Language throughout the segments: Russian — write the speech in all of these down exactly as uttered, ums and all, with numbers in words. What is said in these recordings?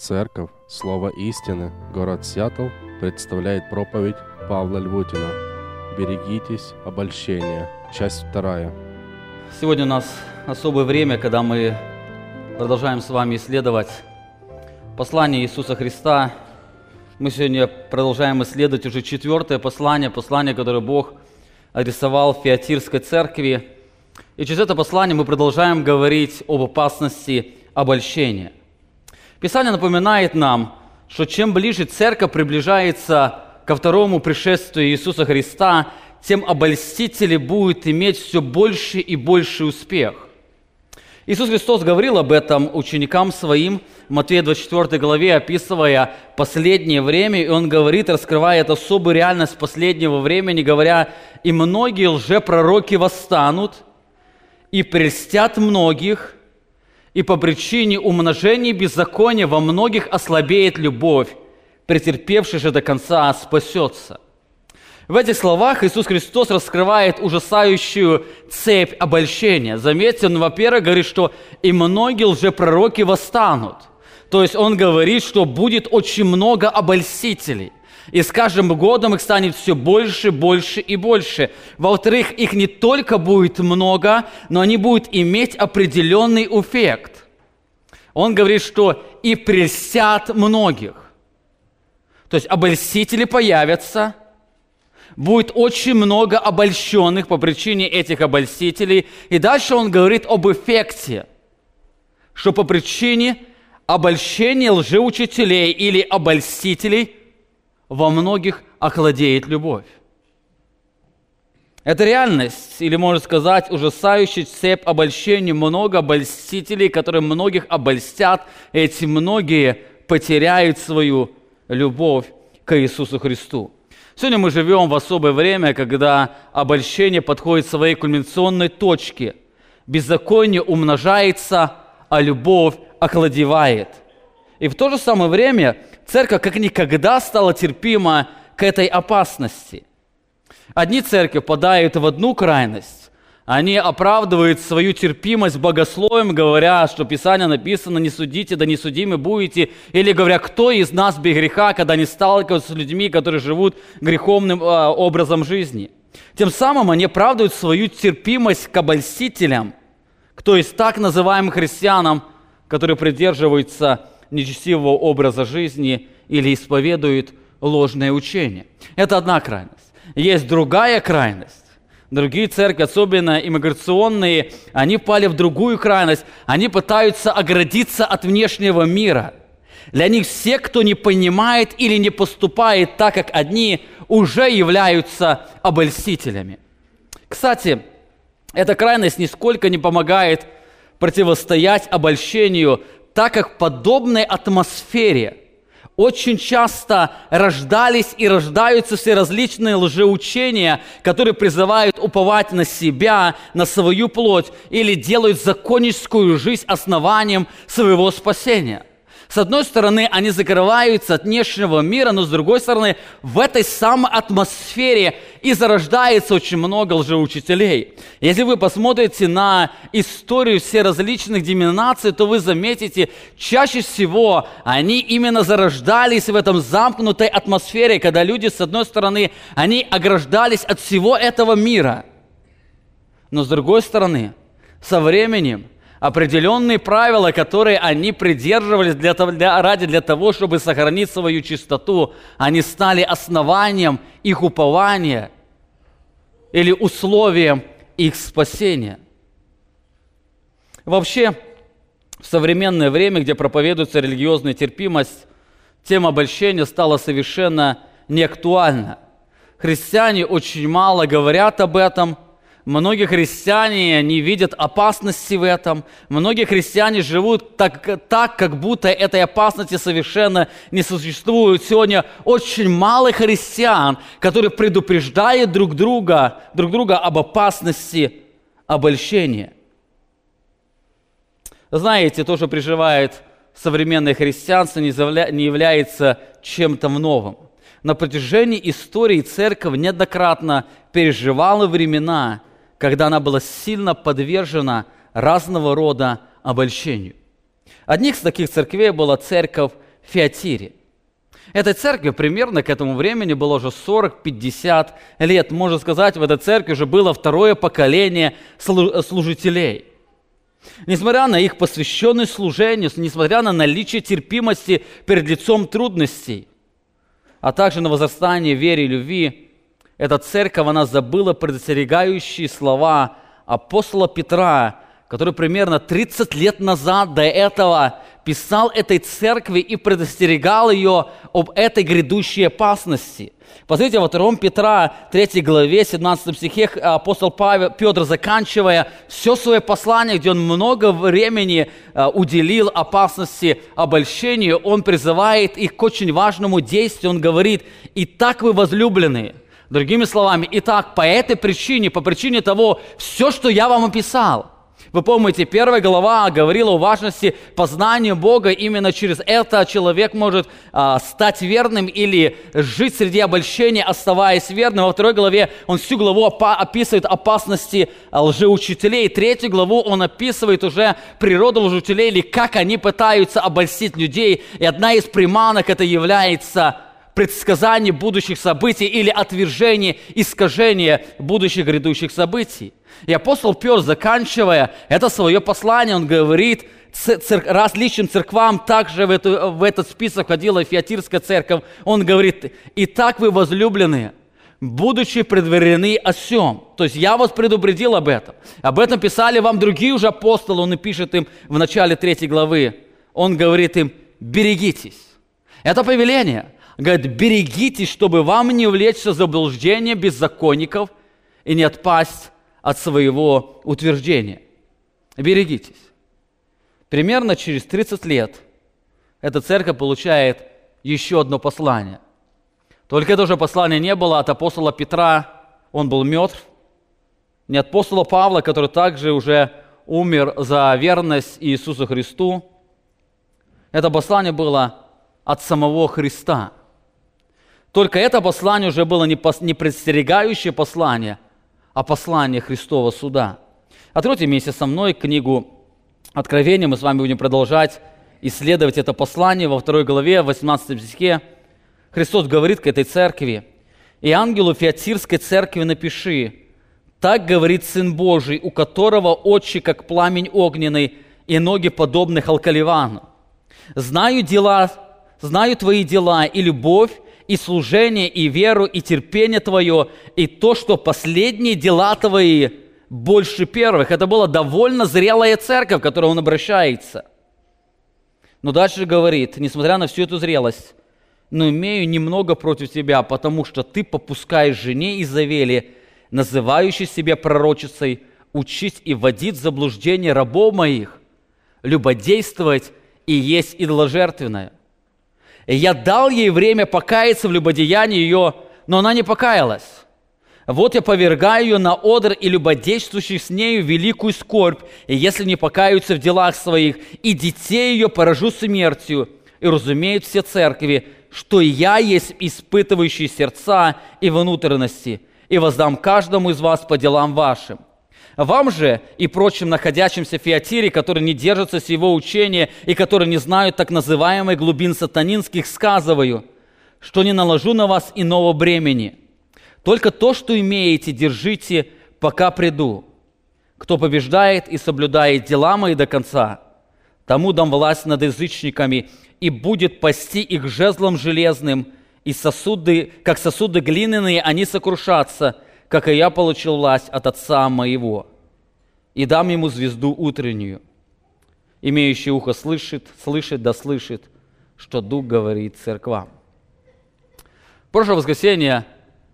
Церковь, Слово истины, город Сиэтл представляет проповедь Павла Львутина. Берегитесь обольщения. Часть вторая. Сегодня у нас особое время, когда мы продолжаем с вами исследовать послание Иисуса Христа. Мы сегодня продолжаем исследовать уже четвертое послание, послание, которое Бог адресовал в Фиатирской церкви. И через это послание мы продолжаем говорить об опасности обольщения. Писание напоминает нам, что чем ближе церковь приближается ко второму пришествию Иисуса Христа, тем обольстители будут иметь все больше и больше успех. Иисус Христос говорил об этом ученикам Своим, в Матфея двадцать четвёртой главе, описывая последнее время, и Он говорит, раскрывает особую реальность последнего времени, говоря: «И многие лжепророки восстанут, и прельстят многих, и по причине умножения беззакония во многих ослабеет любовь, претерпевший же до конца спасется». В этих словах Иисус Христос раскрывает ужасающую цепь обольщения. Заметьте, Он, во-первых, говорит, что «и многие лжепророки восстанут». То есть Он говорит, что будет очень много обольстителей. И с каждым годом их станет все больше, больше и больше. Во-вторых, их не только будет много, но они будут иметь определенный эффект. Он говорит, что «и прельстят многих». То есть обольстители появятся, будет очень много обольщенных по причине этих обольстителей. И дальше он говорит об эффекте, что по причине обольщения лжеучителей или обольстителей во многих охладеет любовь. Это реальность, или, можно сказать, ужасающая цепь обольщений. Много обольстителей, которые многих обольстят, эти многие потеряют свою любовь к Иисусу Христу. Сегодня мы живем в особое время, когда обольщение подходит к своей кульминационной точке. Беззаконие умножается, а любовь охладевает. И в то же самое время церковь как никогда стала терпима к этой опасности. Одни церкви впадают в одну крайность. Они оправдывают свою терпимость богословием, говоря, что Писание написано: «Не судите, да не судимы будете». Или говоря: «Кто из нас без греха», когда они сталкиваются с людьми, которые живут греховным э, образом жизни. Тем самым они оправдывают свою терпимость к обольстителям, то есть так называемым христианам, которые придерживаются нечестивого образа жизни или исповедуют ложное учение. Это одна крайность. Есть другая крайность. Другие церкви, особенно иммиграционные, они впали в другую крайность. Они пытаются оградиться от внешнего мира. Для них все, кто не понимает или не поступает так, как одни, уже являются обольстителями. Кстати, эта крайность нисколько не помогает противостоять обольщению, так как в подобной атмосфере очень часто рождались и рождаются все различные лжеучения, которые призывают уповать на себя, на свою плоть, или делают законническую жизнь основанием своего спасения. С одной стороны, они закрываются от внешнего мира, но с другой стороны, в этой самой атмосфере и зарождается очень много лжеучителей. Если вы посмотрите на историю всех различных деноминаций, то вы заметите, чаще всего они именно зарождались в этом замкнутой атмосфере, когда люди, с одной стороны, они ограждались от всего этого мира, но с другой стороны, со временем, определенные правила, которые они придерживались для того, для, ради для того, чтобы сохранить свою чистоту, они стали основанием их упования или условием их спасения. Вообще, в современное время, где проповедуется религиозная терпимость, тема обольщения стала совершенно неактуальна. Христиане очень мало говорят об этом. Многие христиане не видят опасности в этом. Многие христиане живут так, так, как будто этой опасности совершенно не существует. Сегодня очень мало христиан, которые предупреждают друг друга, друг друга об опасности обольщения. Знаете, то, что переживает современное христианство, не является чем-то новым. На протяжении истории церковь неоднократно переживала времена, когда она была сильно подвержена разного рода обольщению. Одних из таких церквей была церковь Фиатире. Этой церкви примерно к этому времени было уже сорок-пятьдесят лет. Можно сказать, в этой церкви уже было второе поколение служителей. Несмотря на их посвященность служению, несмотря на наличие терпимости перед лицом трудностей, а также на возрастание веры и любви, эта церковь, она забыла предостерегающие слова апостола Петра, который примерно тридцать лет назад до этого писал этой церкви и предостерегал ее об этой грядущей опасности. Посмотрите, во втором Петра, третьей главе, семнадцатом стихе, апостол Павел, Петр, заканчивая все свое послание, где он много времени уделил опасности обольщению, он призывает их к очень важному действию. Он говорит: «Итак, вы возлюбленные». Другими словами, «Итак, по этой причине, по причине того, все, что я вам описал». Вы помните, первая глава говорила о важности познания Бога. Именно через это человек может а, стать верным или жить среди обольщения, оставаясь верным. Во второй главе он всю главу описывает опасности лжеучителей. Третью главу он описывает уже природу лжеучителей, или как они пытаются обольстить людей. И одна из приманок это является предсказание будущих событий или отвержение, искажение будущих грядущих событий. И апостол Петр, заканчивая это свое послание, он говорит цер- различным церквам, также в, эту, в этот список входила Фиатирская церковь, он говорит: «Итак, вы возлюбленные, будучи предварены о сем». То есть я вас предупредил об этом. Об этом писали вам другие уже апостолы, он и пишет им в начале третьей главы. Он говорит им: «Берегитесь». Это повеление. Говорит: «Берегитесь, чтобы вам не влечься заблуждение беззаконников и не отпасть от своего утверждения». Берегитесь. Примерно через тридцать лет эта церковь получает еще одно послание. Только это уже послание не было от апостола Петра, он был мертв, не от апостола Павла, который также уже умер за верность Иисусу Христу. Это послание было от самого Христа. Только это послание уже было не, пос, не предостерегающее послание, а послание Христова суда. Откройте вместе со мной книгу Откровения. Мы с вами будем продолжать исследовать это послание. Во второй главе, в восемнадцатом стихе, Христос говорит к этой церкви: «И ангелу Фиатирской церкви напиши: так говорит Сын Божий, у которого очи, как пламень огненный, и ноги, подобны халколивану. Знаю дела, знаю твои дела, и любовь, и служение, и веру, и терпение твое, и то, что последние дела твои больше первых». Это была довольно зрелая церковь, к которой он обращается. Но дальше говорит: «Несмотря на всю эту зрелость, но имею немного против тебя, потому что ты попускаешь жене Изавели, называющей себя пророчицей, учить и вводить в заблуждение рабов моих, любодействовать и есть идоложертвенное. Я дал ей время покаяться в любодеянии ее, но она не покаялась. Вот я повергаю ее на одр и любодействующих с нею великую скорбь, и если не покаются в делах своих, и детей ее поражу смертью, и разумеют все церкви, что я есть испытывающий сердца и внутренности, и воздам каждому из вас по делам вашим. Вам же и прочим находящимся в Фиатире, которые не держатся сего учения и которые не знают так называемых глубин сатанинских, сказываю, что не наложу на вас иного бремени. Только то, что имеете, держите, пока приду. Кто побеждает и соблюдает дела мои до конца, тому дам власть над язычниками, и будет пасти их жезлом железным, и сосуды, как сосуды глиняные, они сокрушатся, как и я получил власть от Отца моего, и дам ему звезду утреннюю. Имеющий ухо слышит, слышит да слышит, что Дух говорит церквам». В прошлое воскресенье,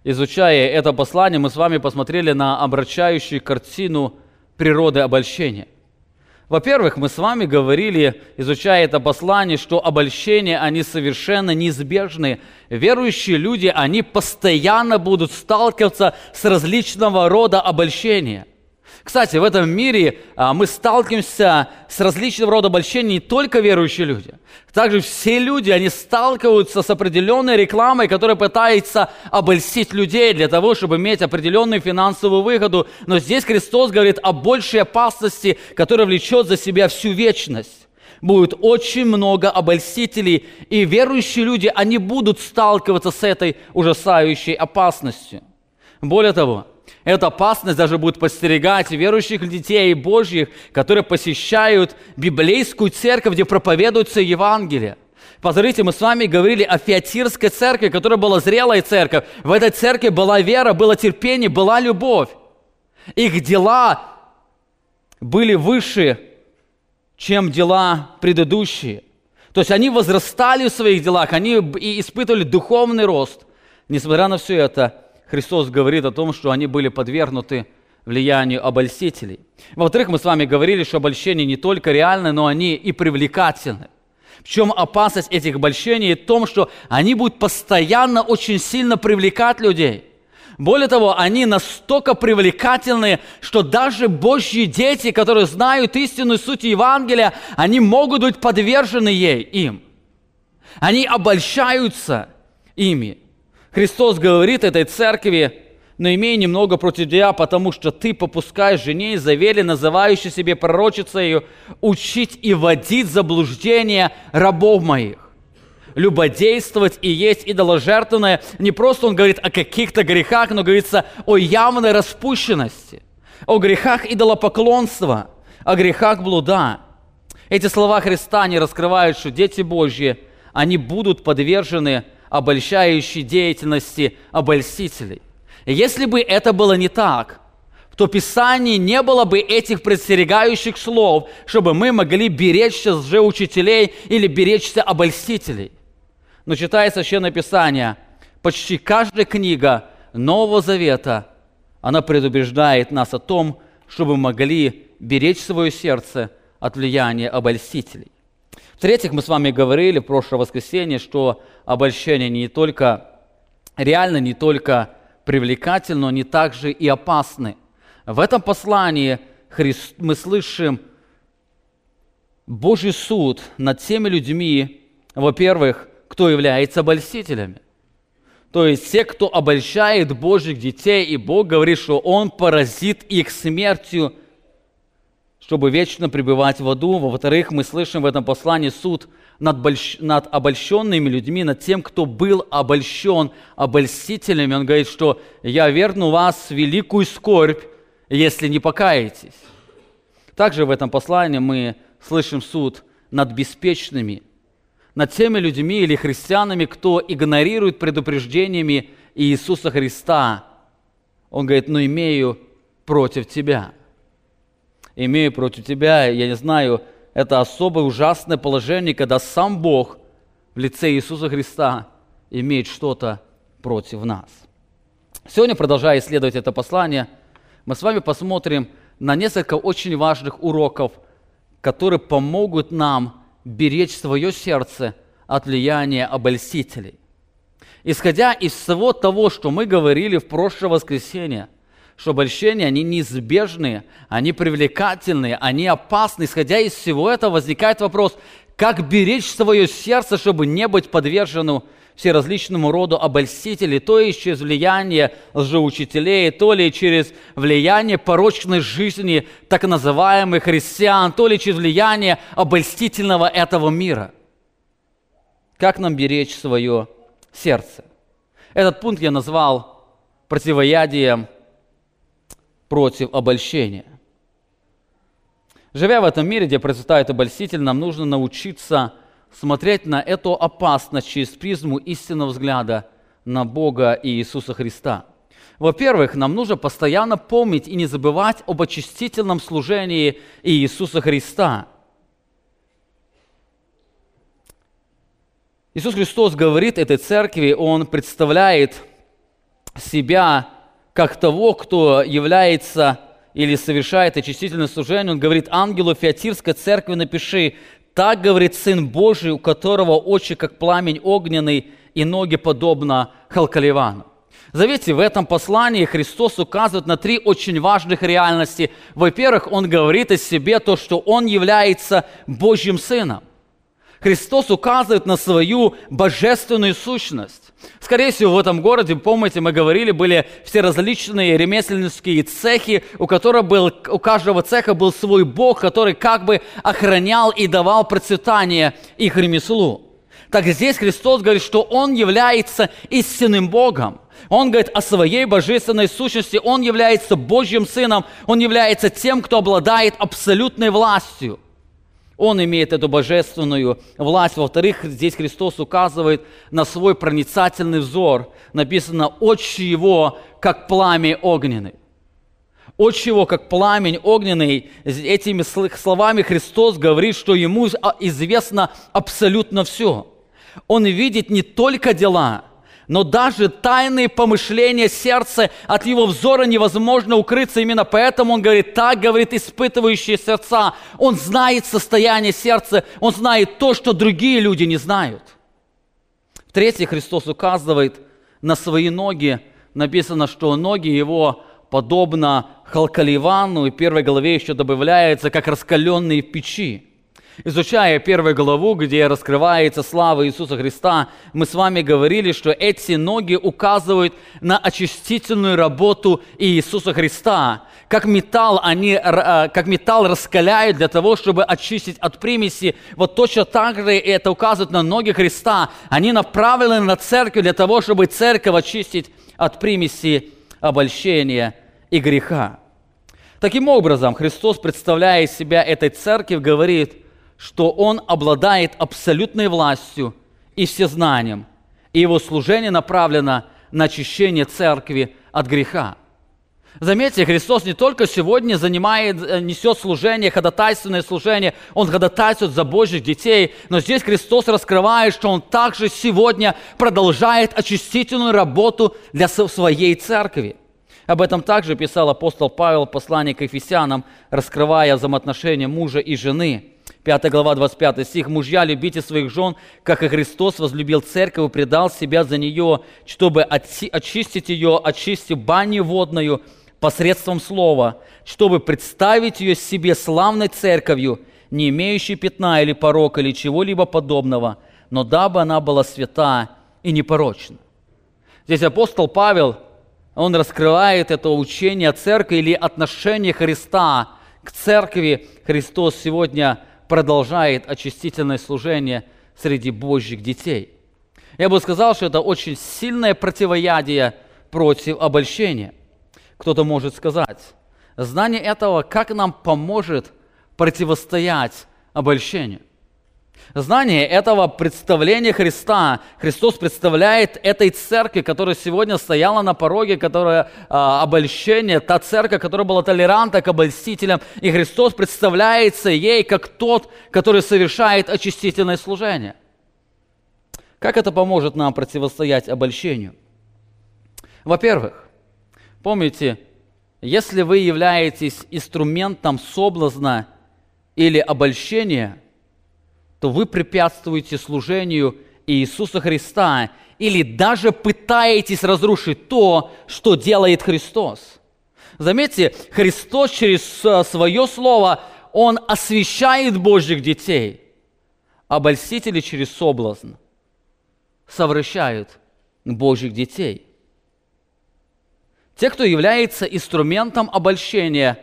изучая это послание, мы с вами посмотрели на обращающую картину природы обольщения. Во-первых, мы с вами говорили, изучая это послание, что обольщения, они совершенно неизбежны. Верующие люди, они постоянно будут сталкиваться с различного рода обольщения. Кстати, в этом мире а, мы сталкиваемся с различного рода обольщений не только верующие люди. Также все люди, они сталкиваются с определенной рекламой, которая пытается обольстить людей для того, чтобы иметь определенную финансовую выгоду. Но здесь Христос говорит о большей опасности, которая влечет за себя всю вечность. Будет очень много обольстителей, и верующие люди, они будут сталкиваться с этой ужасающей опасностью. Более того, эта опасность даже будет подстерегать верующих детей Божьих, которые посещают библейскую церковь, где проповедуется Евангелие. Посмотрите, мы с вами говорили о Фиатирской церкви, которая была зрелой церковь. В этой церкви была вера, было терпение, была любовь. Их дела были выше, чем дела предыдущие. То есть они возрастали в своих делах, они и испытывали духовный рост. Несмотря на все это, Христос говорит о том, что они были подвергнуты влиянию обольстителей. Во-вторых, мы с вами говорили, что обольщения не только реальны, но они и привлекательны. В чем опасность этих обольщений? В том, что они будут постоянно очень сильно привлекать людей. Более того, они настолько привлекательны, что даже Божьи дети, которые знают истинную суть Евангелия, они могут быть подвержены ей, им. Они обольщаются ими. Христос говорит этой церкви: «Но имей немного против тебя, потому что ты попускаешь жене Изавели, называющей себе пророчицею, учить и вводить в заблуждение рабов моих». Любодействовать и есть идоложертвенное. Не просто он говорит о каких-то грехах, но говорится о явной распущенности, о грехах идолопоклонства, о грехах блуда. Эти слова Христа не раскрывают, что дети Божьи, они будут подвержены обольщающей деятельности обольстителей. Если бы это было не так, то в Писании не было бы этих предостерегающих слов, чтобы мы могли беречься лжеучителей или беречься обольстителей. Но читая Священное Писание, почти каждая книга Нового Завета, она предупреждает нас о том, чтобы мы могли беречь свое сердце от влияния обольстителей. В-третьих, мы с вами говорили в прошлое воскресенье, что обольщение не только реально, не только привлекательно, но они также и опасны. В этом послании мы слышим Божий суд над теми людьми, во-первых, кто является обольстителями. То есть те, кто обольщает Божьих детей, и Бог говорит, что Он поразит их смертью, чтобы вечно пребывать в аду. Во-вторых, мы слышим в этом послании суд над, больш... над обольщенными людьми, над тем, кто был обольщен обольстителями. Он говорит, что «Я верну вас в великую скорбь, если не покаетесь». Также в этом послании мы слышим суд над беспечными, над теми людьми или христианами, кто игнорирует предупреждениями Иисуса Христа. Он говорит: «Но имею против тебя». «Имею против тебя», я не знаю, это особое ужасное положение, когда сам Бог в лице Иисуса Христа имеет что-то против нас. Сегодня, продолжая исследовать это послание, мы с вами посмотрим на несколько очень важных уроков, которые помогут нам беречь свое сердце от влияния обольстителей. Исходя из всего того, что мы говорили в прошлое воскресенье, что обольщения, они неизбежны, они привлекательны, они опасны. Исходя из всего этого, возникает вопрос, как беречь свое сердце, чтобы не быть подверженным всеразличному роду обольстителей, то ли через влияние лжеучителей, то ли через влияние порочной жизни так называемых христиан, то ли через влияние обольстительного этого мира. Как нам беречь свое сердце? Этот пункт я назвал противоядием против обольщения. Живя в этом мире, где процветает обольститель, нам нужно научиться смотреть на эту опасность через призму истинного взгляда на Бога и Иисуса Христа. Во-первых, нам нужно постоянно помнить и не забывать об очистительном служении Иисуса Христа. Иисус Христос говорит этой церкви, Он представляет себя как того, кто является или совершает очистительное служение. Он говорит: «Ангелу Фиатирской церкви напиши, так говорит Сын Божий, у которого очи, как пламень огненный, и ноги, подобно халколивану». Заметьте, в этом послании Христос указывает на три очень важных реальности. Во-первых, Он говорит о себе то, что Он является Божьим Сыном. Христос указывает на свою божественную сущность. Скорее всего, в этом городе, помните, мы говорили, были все различные ремесленнические цехи, у которых был, у каждого цеха был свой Бог, который как бы охранял и давал процветание их ремеслу. Так здесь Христос говорит, что Он является истинным Богом. Он говорит о своей божественной сущности, Он является Божьим Сыном, Он является тем, кто обладает абсолютной властью. Он имеет эту божественную власть. Во-вторых, здесь Христос указывает на свой проницательный взор. Написано «Очи его, как пламя огненный». «Очи его, как пламень огненный». Этими словами Христос говорит, что ему известно абсолютно все. Он видит не только дела, но даже тайные помышления сердца. От его взора невозможно укрыться. Именно поэтому он говорит, так говорит испытывающие сердца. Он знает состояние сердца, он знает то, что другие люди не знают. В-третьих, Христос указывает на свои ноги. Написано, что ноги его подобно халколивану, и в первой главе еще добавляется, как раскаленные в печи. Изучая первую главу, где раскрывается слава Иисуса Христа, мы с вами говорили, что эти ноги указывают на очистительную работу Иисуса Христа. Как металл, они, как металл раскаляют для того, чтобы очистить от примеси, вот точно так же это указывает на ноги Христа. Они направлены на церковь для того, чтобы церковь очистить от примеси, обольщения и греха. Таким образом, Христос, представляя себя этой церкви, говорит, что Он обладает абсолютной властью и всезнанием, и Его служение направлено на очищение церкви от греха. Заметьте, Христос не только сегодня занимает, несет служение, ходатайственное служение, Он ходатайствует за Божьих детей, но здесь Христос раскрывает, что Он также сегодня продолжает очистительную работу для своей церкви. Об этом также писал апостол Павел в послании к Ефесянам, раскрывая взаимоотношения мужа и жены. пятая глава, двадцать пятый стих. «Мужья, любите своих жен, как и Христос возлюбил церковь и предал себя за нее, чтобы очистить ее, очистив баню водную посредством слова, чтобы представить ее себе славной церковью, не имеющей пятна или порока, или чего-либо подобного, но дабы она была свята и непорочна». Здесь апостол Павел, он раскрывает это учение о церкви или отношение Христа к церкви. Христос сегодня продолжает очистительное служение среди Божьих детей. Я бы сказал, что это очень сильное противоядие против обольщения. Кто-то может сказать, знание этого как нам поможет противостоять обольщению? Знание этого представления Христа, Христос представляет этой церкви, которая сегодня стояла на пороге, которая а, обольщение, та церковь, которая была толерантна к обольстителям, и Христос представляется ей как тот, который совершает очистительное служение. Как это поможет нам противостоять обольщению? Во-первых, помните, если вы являетесь инструментом соблазна или обольщения, то вы препятствуете служению Иисуса Христа или даже пытаетесь разрушить то, что делает Христос. Заметьте, Христос через свое слово, Он освящает Божьих детей. Обольстители через соблазн совращают Божьих детей. Те, кто является инструментом обольщения,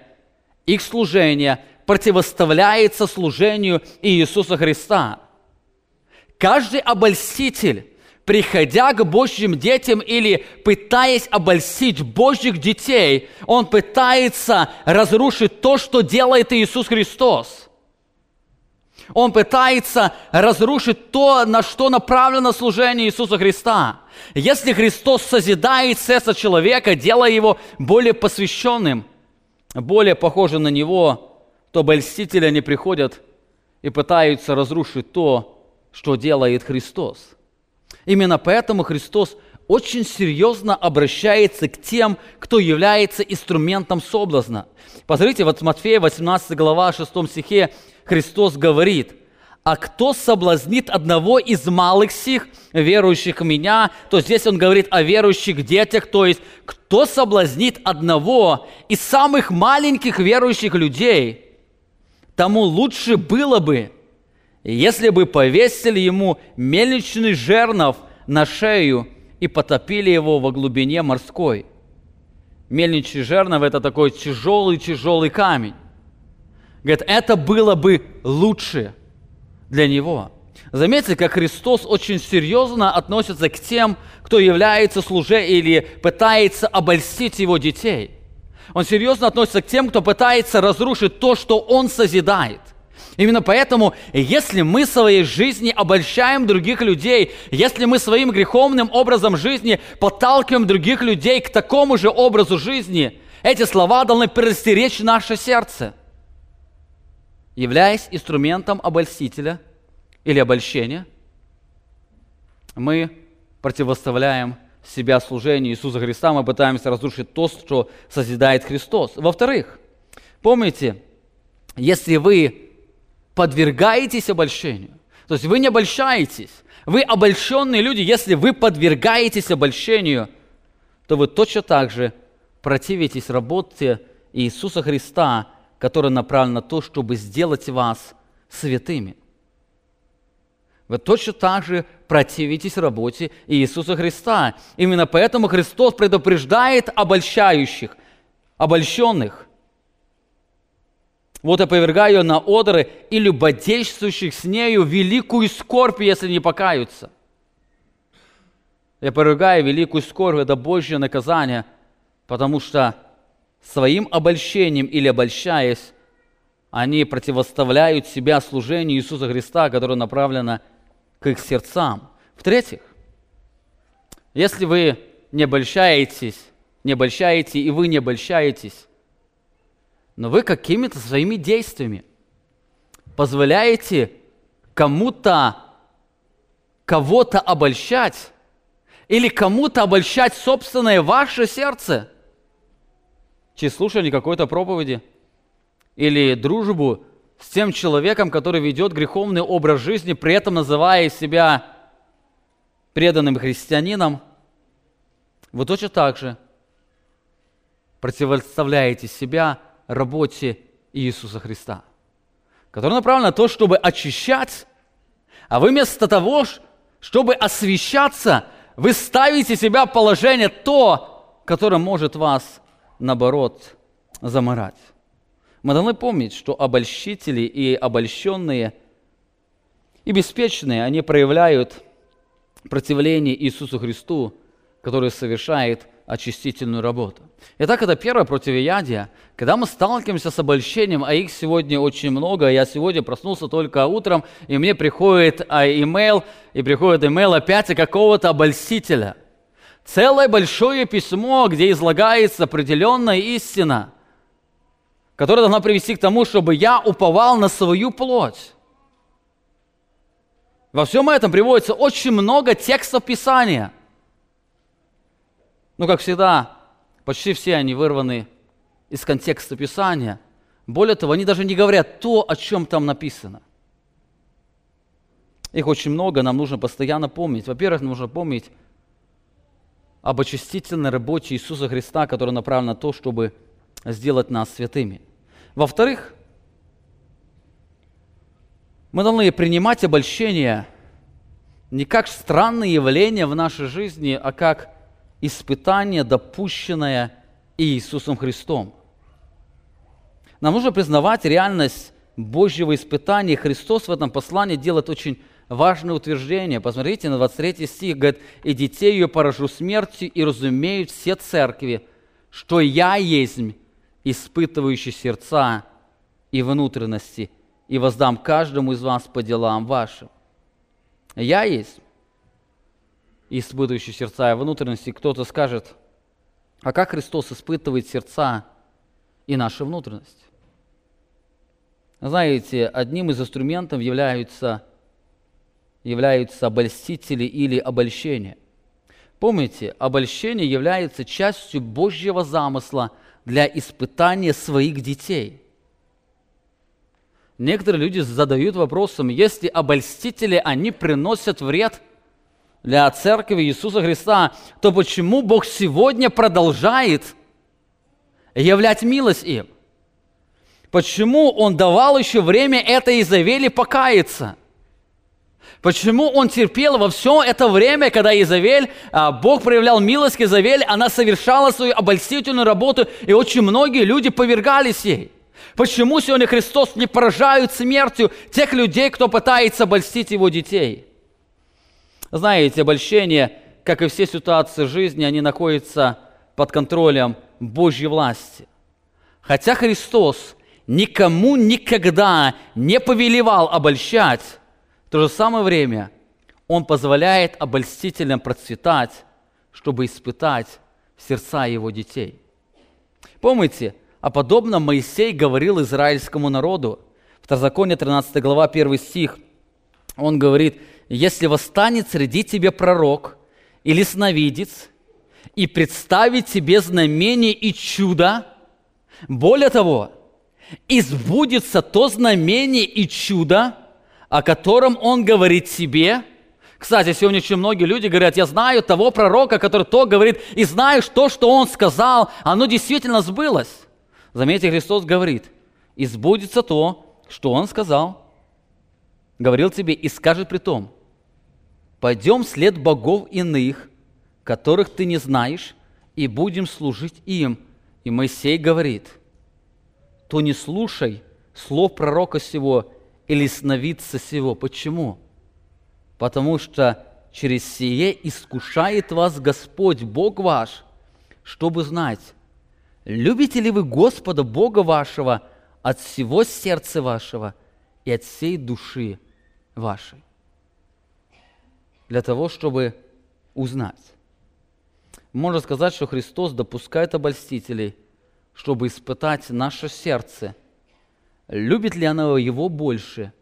их служение – противоставляется служению Иисуса Христа. Каждый обольститель, приходя к Божьим детям или пытаясь обольстить Божьих детей, он пытается разрушить то, что делает Иисус Христос. Он пытается разрушить то, на что направлено служение Иисуса Христа. Если Христос созидает сердце человека, делая его более посвященным, более похожим на Него, то обольстители не приходят и пытаются разрушить то, что делает Христос. Именно поэтому Христос очень серьезно обращается к тем, кто является инструментом соблазна. Посмотрите, вот в Матфея восемнадцатая глава, шестом стихе Христос говорит, «А кто соблазнит одного из малых сих, верующих в Меня?» То здесь Он говорит о верующих детях, то есть «Кто соблазнит одного из самых маленьких верующих людей?» Тому лучше было бы, если бы повесили ему мельничный жернов на шею и потопили его во глубине морской». Мельничный жернов – это такой тяжелый-тяжелый камень. Говорит, это было бы лучше для него. Заметьте, как Христос очень серьезно относится к тем, кто является служением или пытается обольстить его детей. Он серьезно относится к тем, кто пытается разрушить то, что он созидает. Именно поэтому, если мы своей жизнью обольщаем других людей, если мы своим греховным образом жизни подталкиваем других людей к такому же образу жизни, эти слова должны предостеречь наше сердце. Являясь инструментом обольстителя или обольщения, мы противоставляем себя служению Иисуса Христа, мы пытаемся разрушить то, что созидает Христос. Во-вторых, помните, если вы подвергаетесь обольщению, то есть вы не обольщаетесь, вы обольщенные люди, если вы подвергаетесь обольщению, то вы точно так же противитесь работе Иисуса Христа, которая направлена на то, чтобы сделать вас святыми. Вы точно так же противитесь работе Иисуса Христа. Именно поэтому Христос предупреждает обольщающих, обольщенных. «Вот я повергаю на одры и любодействующих с нею великую скорбь, если не покаются». Я повергаю великую скорбь, это Божье наказание, потому что своим обольщением или обольщаясь, они противоставляют себя служению Иисуса Христа, которое направлено к их сердцам. В-третьих, если вы не обольщаетесь, не обольщаете, и вы не обольщаетесь, но вы какими-то своими действиями позволяете кому-то, кого-то обольщать или кому-то обольщать собственное ваше сердце через слушание какой-то проповеди или дружбу с тем человеком, который ведет греховный образ жизни, при этом называя себя преданным христианином, вы точно так же противоставляете себя работе Иисуса Христа, которая направлена на то, чтобы очищать, а вы вместо того, чтобы освещаться, вы ставите себя в положение то, которое может вас, наоборот, замарать. Мы должны помнить, что обольщители и обольщенные, и беспечные, они проявляют противление Иисусу Христу, который совершает очистительную работу. Итак, это первое противоядие. Когда мы сталкиваемся с обольщением, а их сегодня очень много, я сегодня проснулся только утром, и мне приходит имейл, и приходит имейл опять от какого-то обольстителя. Целое большое письмо, где излагается определенная истина, которая должна привести к тому, чтобы я уповал на свою плоть. Во всем этом приводится очень много текстов Писания. Ну, как всегда, почти все они вырваны из контекста Писания. Более того, они даже не говорят то, о чем там написано. Их очень много, нам нужно постоянно помнить. Во-первых, нужно помнить об очистительной работе Иисуса Христа, которая направлена на то, чтобы сделать нас святыми. Во-вторых, мы должны принимать обольщение не как странное явление в нашей жизни, а как испытание, допущенное Иисусом Христом. Нам нужно признавать реальность Божьего испытания. Христос в этом послании делает очень важное утверждение. Посмотрите на двадцать третий стих. Говорит, «И детей ее поражу смертью, и разумеют все церкви, что я есть испытывающий сердца и внутренности, и воздам каждому из вас по делам вашим». Я есть испытывающий сердца и внутренности. Кто-то скажет, а как Христос испытывает сердца и нашу внутренность? Знаете, одним из инструментов являются, являются обольстители или обольщение. Помните, обольщение является частью Божьего замысла для испытания своих детей. Некоторые люди задают вопросом, если обольстители, они приносят вред для Церкви Иисуса Христа, то почему Бог сегодня продолжает являть милость им? Почему Он давал еще время этой Изавели покаяться? Почему он терпел во все это время, когда Изавель, Бог проявлял милость к Изавель, она совершала свою обольстительную работу, и очень многие люди повергались ей. Почему сегодня Христос не поражает смертью тех людей, кто пытается обольстить его детей? Знаете, обольщение, как и все ситуации жизни, они находятся под контролем Божьей власти. Хотя Христос никому никогда не повелевал обольщать, в то же самое время Он позволяет обольстителям процветать, чтобы испытать сердца Его детей. Помните, о подобном Моисей говорил израильскому народу. Второзаконие, тринадцатая глава, первый стих. Он говорит: «Если восстанет среди тебя пророк или сновидец, и представит тебе знамение и чудо, более того, избудется то знамение и чудо, о котором он говорит тебе». Кстати, сегодня очень многие люди говорят: я знаю того пророка, который то говорит, и знаешь то, что он сказал, оно действительно сбылось. Заметьте, Христос говорит: избудется то, что он сказал, говорил тебе, и скажет при том: пойдем вслед богов иных, которых ты не знаешь, и будем служить им. И Моисей говорит: то не слушай слов пророка сего или сновидца сего. Почему? Потому что через сие искушает вас Господь, Бог ваш, чтобы знать, любите ли вы Господа, Бога вашего, от всего сердца вашего и от всей души вашей. Для того, чтобы узнать. Можно сказать, что Христос допускает обольстителей, чтобы испытать наше сердце, любит ли оно его больше,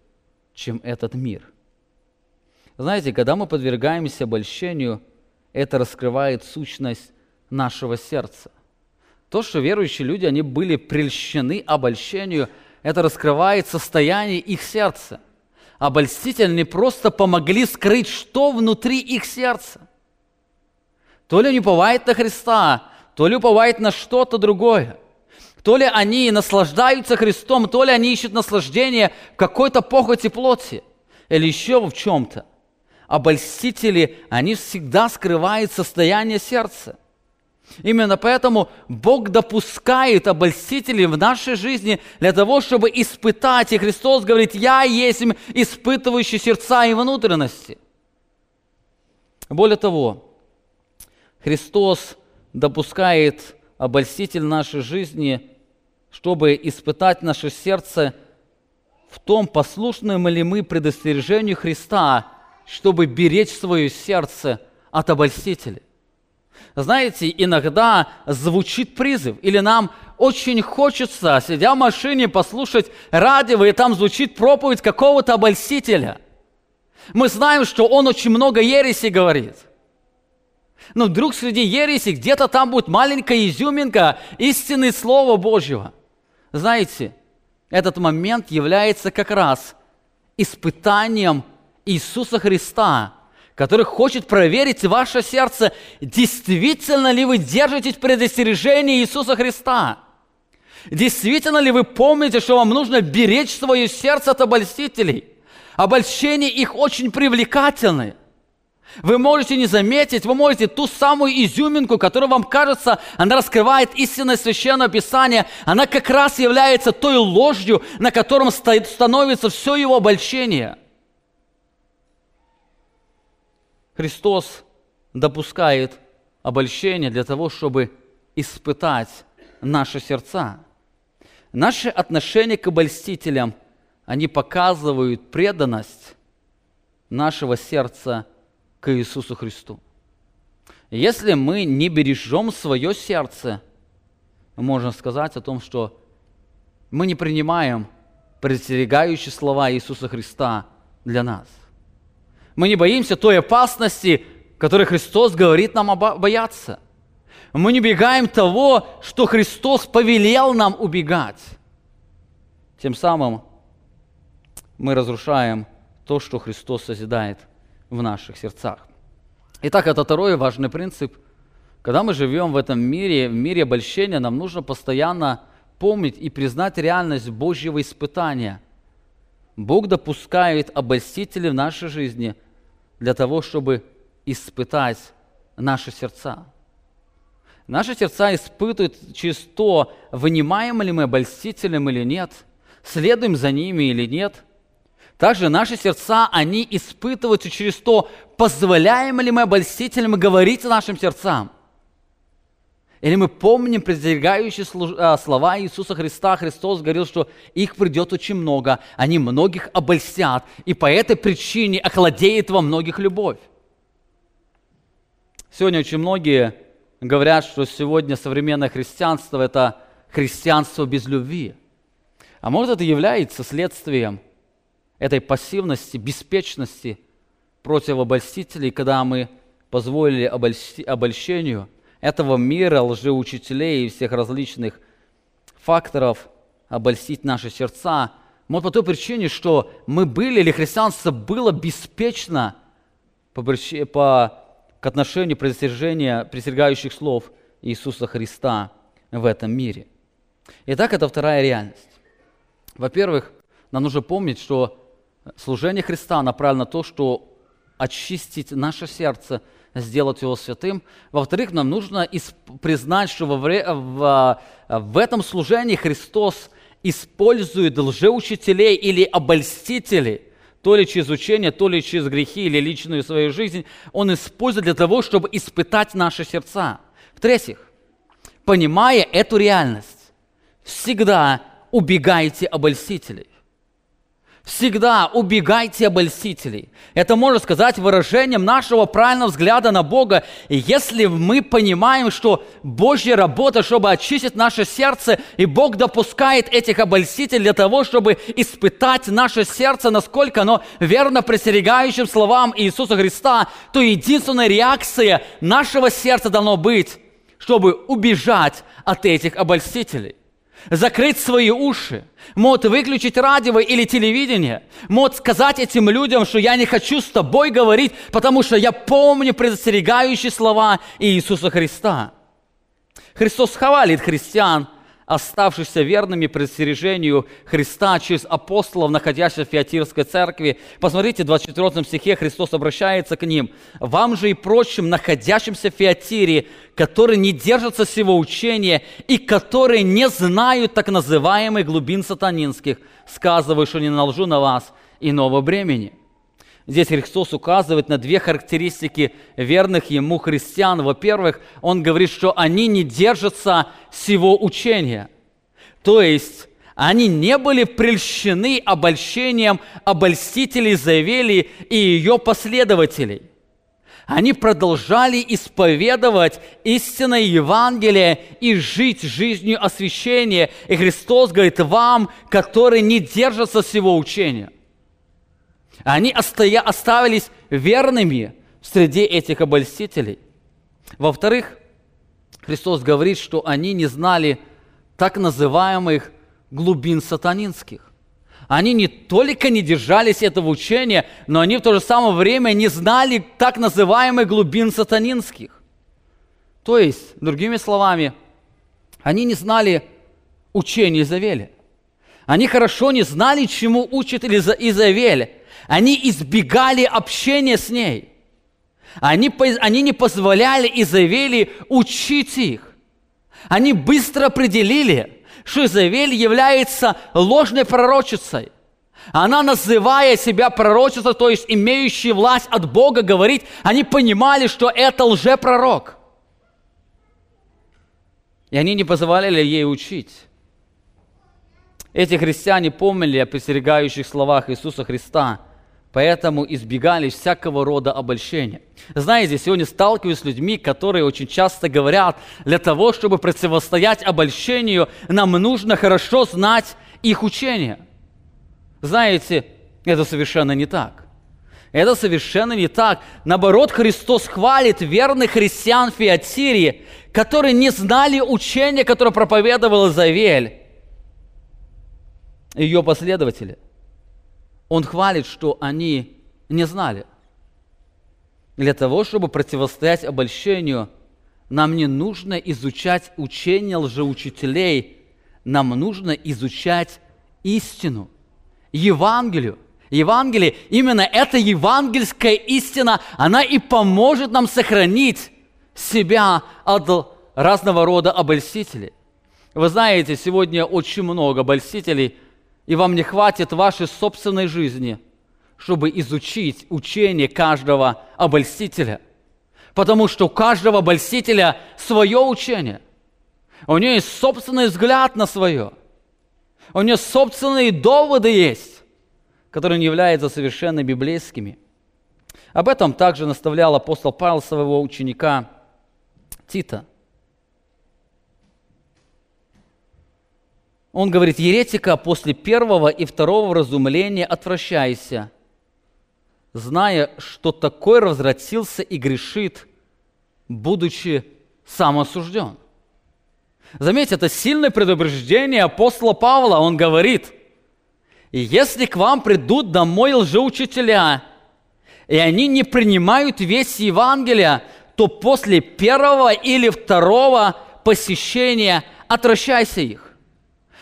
чем этот мир. Знаете, когда мы подвергаемся обольщению, это раскрывает сущность нашего сердца. То, что верующие люди, они были прельщены обольщению, это раскрывает состояние их сердца. Обольстители не просто помогли скрыть, что внутри их сердца. То ли они уповают на Христа, то ли уповают на что-то другое. То ли они наслаждаются Христом, то ли они ищут наслаждение в какой-то похоти плоти или еще в чем-то. Обольстители, они всегда скрывают состояние сердца. Именно поэтому Бог допускает обольстителей в нашей жизни для того, чтобы испытать. И Христос говорит: «Я есть испытывающий сердца и внутренности». Более того, Христос допускает обольститель нашей жизни, чтобы испытать наше сердце в том, послушны ли мы предостережению Христа, чтобы беречь свое сердце от обольстителя. Знаете, иногда звучит призыв, или нам очень хочется, сидя в машине, послушать радио, и там звучит проповедь какого-то обольстителя. Мы знаем, что он очень много ереси говорит. Но вдруг среди ереси где-то там будет маленькая изюминка истины Слова Божьего. Знаете, этот момент является как раз испытанием Иисуса Христа, который хочет проверить ваше сердце, действительно ли вы держитесь предостережения Иисуса Христа. Действительно ли вы помните, что вам нужно беречь свое сердце от обольстителей? Обольщения их очень привлекательны. Вы можете не заметить, вы можете ту самую изюминку, которая вам кажется, она раскрывает истинное Священное Писание, она как раз является той ложью, на котором становится все его обольщение. Христос допускает обольщение для того, чтобы испытать наши сердца. Наши отношения к обольстителям, они показывают преданность нашего сердца к Иисусу Христу. Если мы не бережем свое сердце, можно сказать о том, что мы не принимаем предостерегающие слова Иисуса Христа для нас. Мы не боимся той опасности, которой Христос говорит нам бояться. Мы не убегаем того, что Христос повелел нам убегать. Тем самым мы разрушаем то, что Христос созидает в наших сердцах. Итак, это второй важный принцип. Когда мы живем в этом мире, в мире обольщения, нам нужно постоянно помнить и признать реальность Божьего испытания. Бог допускает обольстителей в нашей жизни для того, чтобы испытать наши сердца. Наши сердца испытывают через то, внимаем ли мы обольстителем или нет, следуем за ними или нет. Также наши сердца, они испытываются через то, позволяем ли мы обольстителям говорить нашим сердцам. Или мы помним предостерегающие слова Иисуса Христа. Христос говорил, что их придет очень много, они многих обольстят, и по этой причине охладеет во многих любовь. Сегодня очень многие говорят, что сегодня современное христианство – это христианство без любви. А может, это является следствием этой пассивности, беспечности против обольстителей, когда мы позволили обольщ... обольщению этого мира, лжеучителей и всех различных факторов обольстить наши сердца. Может, по той причине, что мы были, или христианство было беспечно по, по, к отношению предостережения, предостерегающих слов Иисуса Христа в этом мире. Итак, это вторая реальность. Во-первых, нам нужно помнить, что служение Христа направлено на то, что очистить наше сердце, сделать его святым. Во-вторых, нам нужно признать, что в этом служении Христос использует лжеучителей или обольстителей, то ли через учение, то ли через грехи или личную свою жизнь, Он использует для того, чтобы испытать наши сердца. В-третьих, понимая эту реальность, всегда убегайте обольстителей. Всегда убегайте обольстителей. Это можно сказать выражением нашего правильного взгляда на Бога. И если мы понимаем, что Божья работа, чтобы очистить наше сердце, и Бог допускает этих обольстителей для того, чтобы испытать наше сердце, насколько оно верно предостерегающим словам Иисуса Христа, то единственная реакция нашего сердца должна быть, чтобы убежать от этих обольстителей. Закрыть свои уши, могут выключить радио или телевидение, могут сказать этим людям, что я не хочу с тобой говорить, потому что я помню предостерегающие слова Иисуса Христа. Христос хвалит христиан, оставшихся верными предостережению Христа через апостолов, находящихся в Фиатирской церкви. Посмотрите, в двадцать четвёртом стихе Христос обращается к ним. «Вам же и прочим, находящимся в Фиатире, которые не держатся сего учения и которые не знают так называемых глубин сатанинских, сказываю, что не наложу на вас иного бремени». Здесь Христос указывает на две характеристики верных Ему христиан. Во-первых, Он говорит, что они не держатся сего учения. То есть, они не были прельщены обольщением обольстителей Завели и ее последователей. Они продолжали исповедовать истинное Евангелие и жить жизнью освящения. И Христос говорит вам, которые не держатся сего учения. Они оставались верными среди этих обольстителей. Во-вторых, Христос говорит, что они не знали так называемых глубин сатанинских. Они не только не держались этого учения, но они в то же самое время не знали так называемых глубин сатанинских. То есть, другими словами, они не знали учения Изавеля. Они хорошо не знали, чему учит Изавель. Они избегали общения с ней. Они, они не позволяли Изавели учить их. Они быстро определили, что Изавель является ложной пророчицей. Она, называя себя пророчицей, то есть имеющей власть от Бога говорить, они понимали, что это лжепророк. И они не позволяли ей учить. Эти христиане помнили о предостерегающих словах Иисуса Христа, поэтому избегали всякого рода обольщения. Знаете, сегодня сталкиваюсь с людьми, которые очень часто говорят, для того, чтобы противостоять обольщению, нам нужно хорошо знать их учение. Знаете, это совершенно не так. Это совершенно не так. Наоборот, Христос хвалит верных христиан Фиатирии, которые не знали учения, которое проповедовала Завель, ее последователи. Он хвалит, что они не знали. Для того, чтобы противостоять обольщению, нам не нужно изучать учения лжеучителей, нам нужно изучать истину. Евангелию. Евангелие, именно эта евангельская истина, она и поможет нам сохранить себя от разного рода обольстителей. Вы знаете, сегодня очень много обольстителей, и вам не хватит вашей собственной жизни, чтобы изучить учение каждого обольстителя. Потому что у каждого обольстителя свое учение. У него есть собственный взгляд на свое. У него собственные доводы есть, которые не являются совершенно библейскими. Об этом также наставлял апостол Павел своего ученика Тита. Он говорит: «Еретика после первого и второго вразумления отвращайся, зная, что такой развратился и грешит, будучи сам осужден». Заметьте, это сильное предупреждение апостола Павла. Он говорит: «И если к вам придут домой лжеучителя, и они не принимают весть Евангелия, то после первого или второго посещения отвращайся их.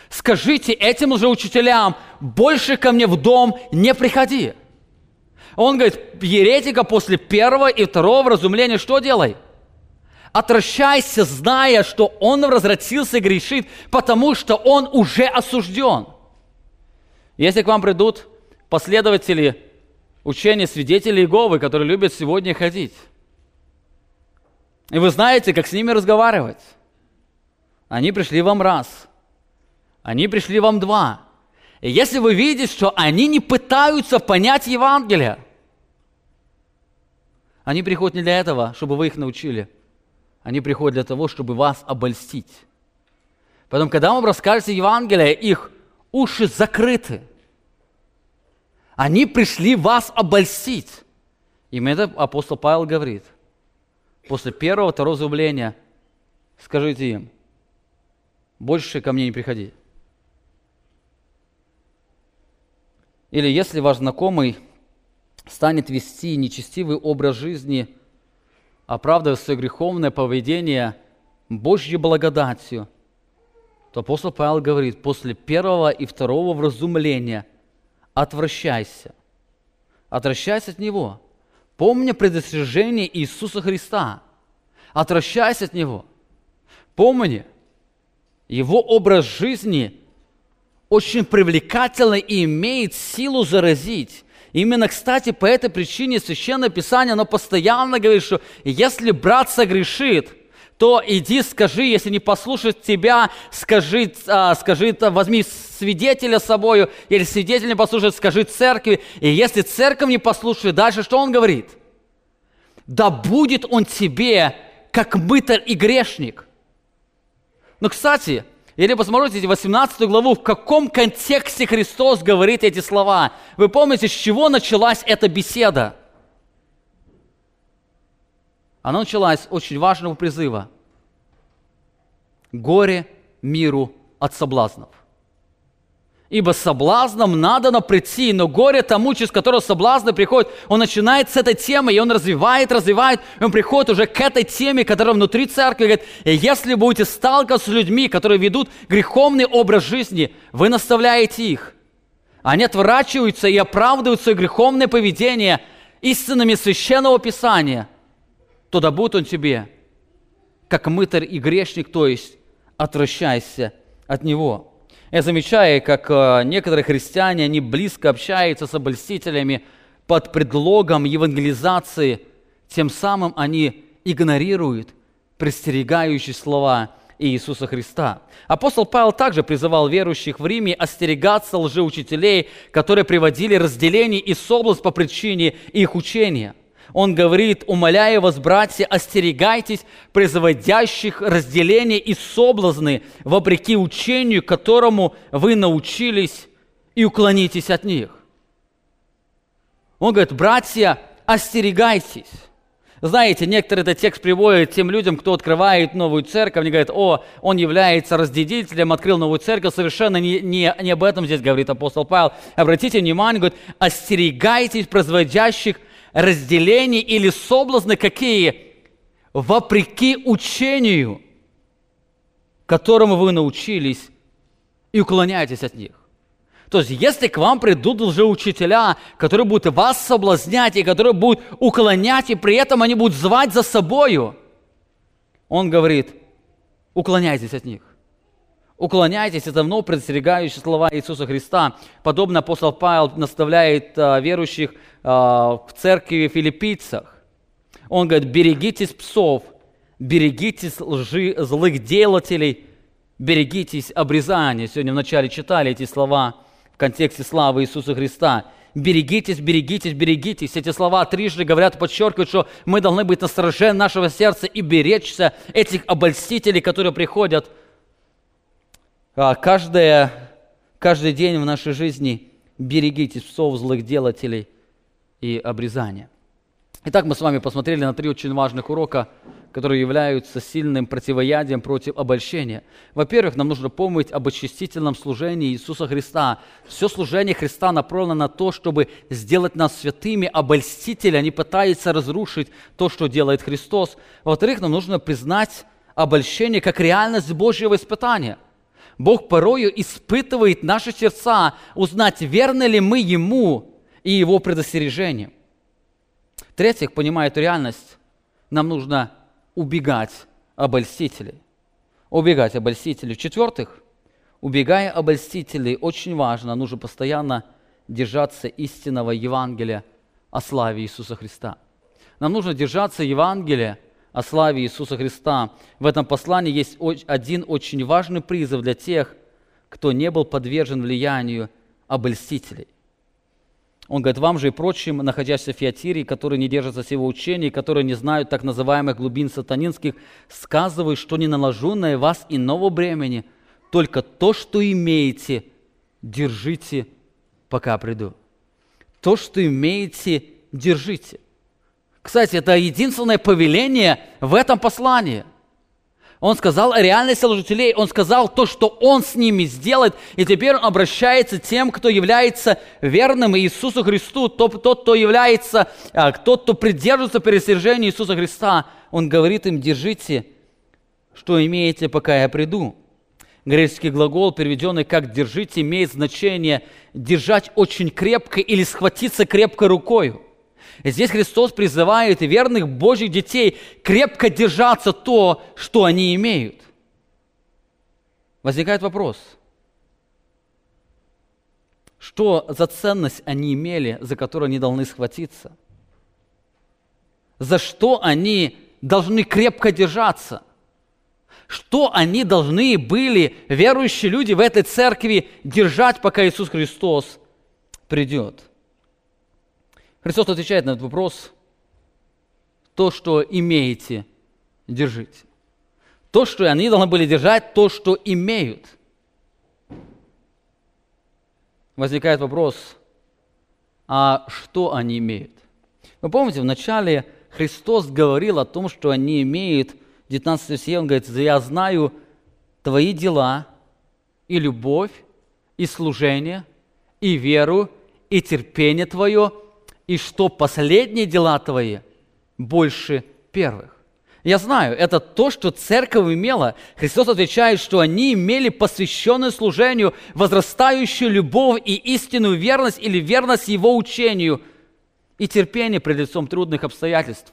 Скажите этим лжеучителям: больше ко мне в дом не приходи». Он говорит: еретика после первого и второго вразумления что делай? Отвращайся, зная, что он развратился и грешит, потому что он уже осужден. Если к вам придут последователи учения свидетелей Иеговы, которые любят сегодня ходить, и вы знаете, как с ними разговаривать. Они пришли вам раз, они пришли вам два. И если вы видите, что они не пытаются понять Евангелие, они приходят не для этого, чтобы вы их научили. Они приходят для того, чтобы вас обольстить. Потом, когда вам расскажете Евангелие, их уши закрыты. Они пришли вас обольстить. Именно это апостол Павел говорит. После первого, второго заявления скажите им: больше ко мне не приходи. Или если ваш знакомый станет вести нечестивый образ жизни, оправдывая свое греховное поведение Божьей благодатью, то апостол Павел говорит: после первого и второго вразумления отвращайся. Отвращайся от него. Помни предостережение Иисуса Христа. Отвращайся от него. Помни, его образ жизни очень привлекательный и имеет силу заразить. Именно, кстати, по этой причине Священное Писание, оно постоянно говорит, что если брат согрешит, то иди, скажи, если не послушает тебя, скажи, а, скажи, возьми свидетеля с собою, или свидетель не послушает, скажи церкви. И если церковь не послушает, дальше что он говорит? Да будет он тебе, как мытарь и грешник. Но, кстати, если посмотрите восемнадцатую главу, в каком контексте Христос говорит эти слова? Вы помните, с чего началась эта беседа? Она началась с очень важного призыва. «Горе миру от соблазнов». Ибо соблазном надо прийти, но горе тому, через которого соблазны приходят. Он начинает с этой темы, и он развивает, развивает, и он приходит уже к этой теме, которая внутри церкви, говорит: если будете сталкиваться с людьми, которые ведут греховный образ жизни, вы наставляете их. Они отворачиваются и оправдывают свое греховное поведение истинами Священного Писания. То да будет он тебе, как мытарь и грешник, то есть отвращайся от него». Я замечаю, как некоторые христиане, они близко общаются с обольстителями под предлогом евангелизации, тем самым они игнорируют предостерегающие слова Иисуса Христа. Апостол Павел также призывал верующих в Риме остерегаться лжеучителей, которые приводили разделение и соблазн по причине их учения. Он говорит: «Умоляю вас, братья, остерегайтесь производящих разделения и соблазны, вопреки учению, которому вы научились, и уклонитесь от них». Он говорит: «Братья, остерегайтесь». Знаете, некоторые этот текст приводят тем людям, кто открывает новую церковь, они говорят: «О, он является разделителем, открыл новую церковь». Совершенно не, не, не об этом здесь говорит апостол Павел. Обратите внимание, говорит: «Остерегайтесь производящих разделения или соблазны какие? Вопреки учению, которому вы научились, и уклоняетесь от них». То есть, если к вам придут лжеучителя, которые будут вас соблазнять и которые будут уклонять, и при этом они будут звать за собою, он говорит, уклоняйтесь от них. Уклоняйтесь, это давно предостерегающие слова Иисуса Христа. Подобно апостол Павел наставляет а, верующих а, в церкви в филиппийцах. Он говорит, берегитесь псов, берегитесь лжи, злых делателей, берегитесь обрезания. Сегодня вначале читали эти слова в контексте славы Иисуса Христа. Берегитесь, берегитесь, берегитесь. Эти слова трижды говорят, подчеркивают, что мы должны быть на страже нашего сердца и беречься этих обольстителей, которые приходят каждое, каждый день в нашей жизни. Берегитесь псов, злых делателей и обрезания. Итак, мы с вами посмотрели на три очень важных урока, которые являются сильным противоядием против обольщения. Во-первых, нам нужно помнить об очистительном служении Иисуса Христа. Все служение Христа направлено на то, чтобы сделать нас святыми. Обольстители, они пытаются разрушить то, что делает Христос. Во-вторых, нам нужно признать обольщение как реальность Божьего испытания. Бог порою испытывает наши сердца, узнать, верны ли мы Ему и Его предостережениям. В-третьих, понимая эту реальность, нам нужно убегать обольстителей. Убегать обольстителей. В-четвертых, убегая обольстителей, очень важно, нужно постоянно держаться истинного Евангелия о славе Иисуса Христа. Нам нужно держаться Евангелия о славе Иисуса Христа. В этом послании есть один очень важный призыв для тех, кто не был подвержен влиянию обольстителей. Он говорит, вам же и прочим, находящимся в Фиатире, которые не держатся всего учения, которые не знают так называемых глубин сатанинских, сказываю, что не наложу на вас иного бремени, только то, что имеете, держите, пока приду. То, что имеете, держите. Кстати, это единственное повеление в этом послании. Он сказал о реальности лжителей, он сказал то, что он с ними сделает, и теперь он обращается тем, кто является верным Иисусу Христу, тот, тот кто является, тот, кто придерживается предостережения Иисуса Христа. Он говорит им, держите, что имеете, пока я приду. Греческий глагол, переведенный как «держите», имеет значение «держать очень крепко» или «схватиться крепко рукою». Здесь Христос призывает верных Божьих детей крепко держаться то, что они имеют. Возникает вопрос, что за ценность они имели, за которую они должны схватиться? За что они должны крепко держаться? Что они должны были, верующие люди в этой церкви, держать, пока Иисус Христос придет? Христос отвечает на этот вопрос. То, что имеете, держите. То, что они должны были держать, то, что имеют. Возникает вопрос, а что они имеют? Вы помните, вначале Христос говорил о том, что они имеют, в девятнадцатом стихе он говорит, «Я знаю твои дела, и любовь, и служение, и веру, и терпение твое, и что последние дела твои больше первых». Я знаю, это то, что церковь имела. Христос отвечает, что они имели посвященное служению, возрастающую любовь и истинную верность или верность Его учению и терпение пред лицом трудных обстоятельств.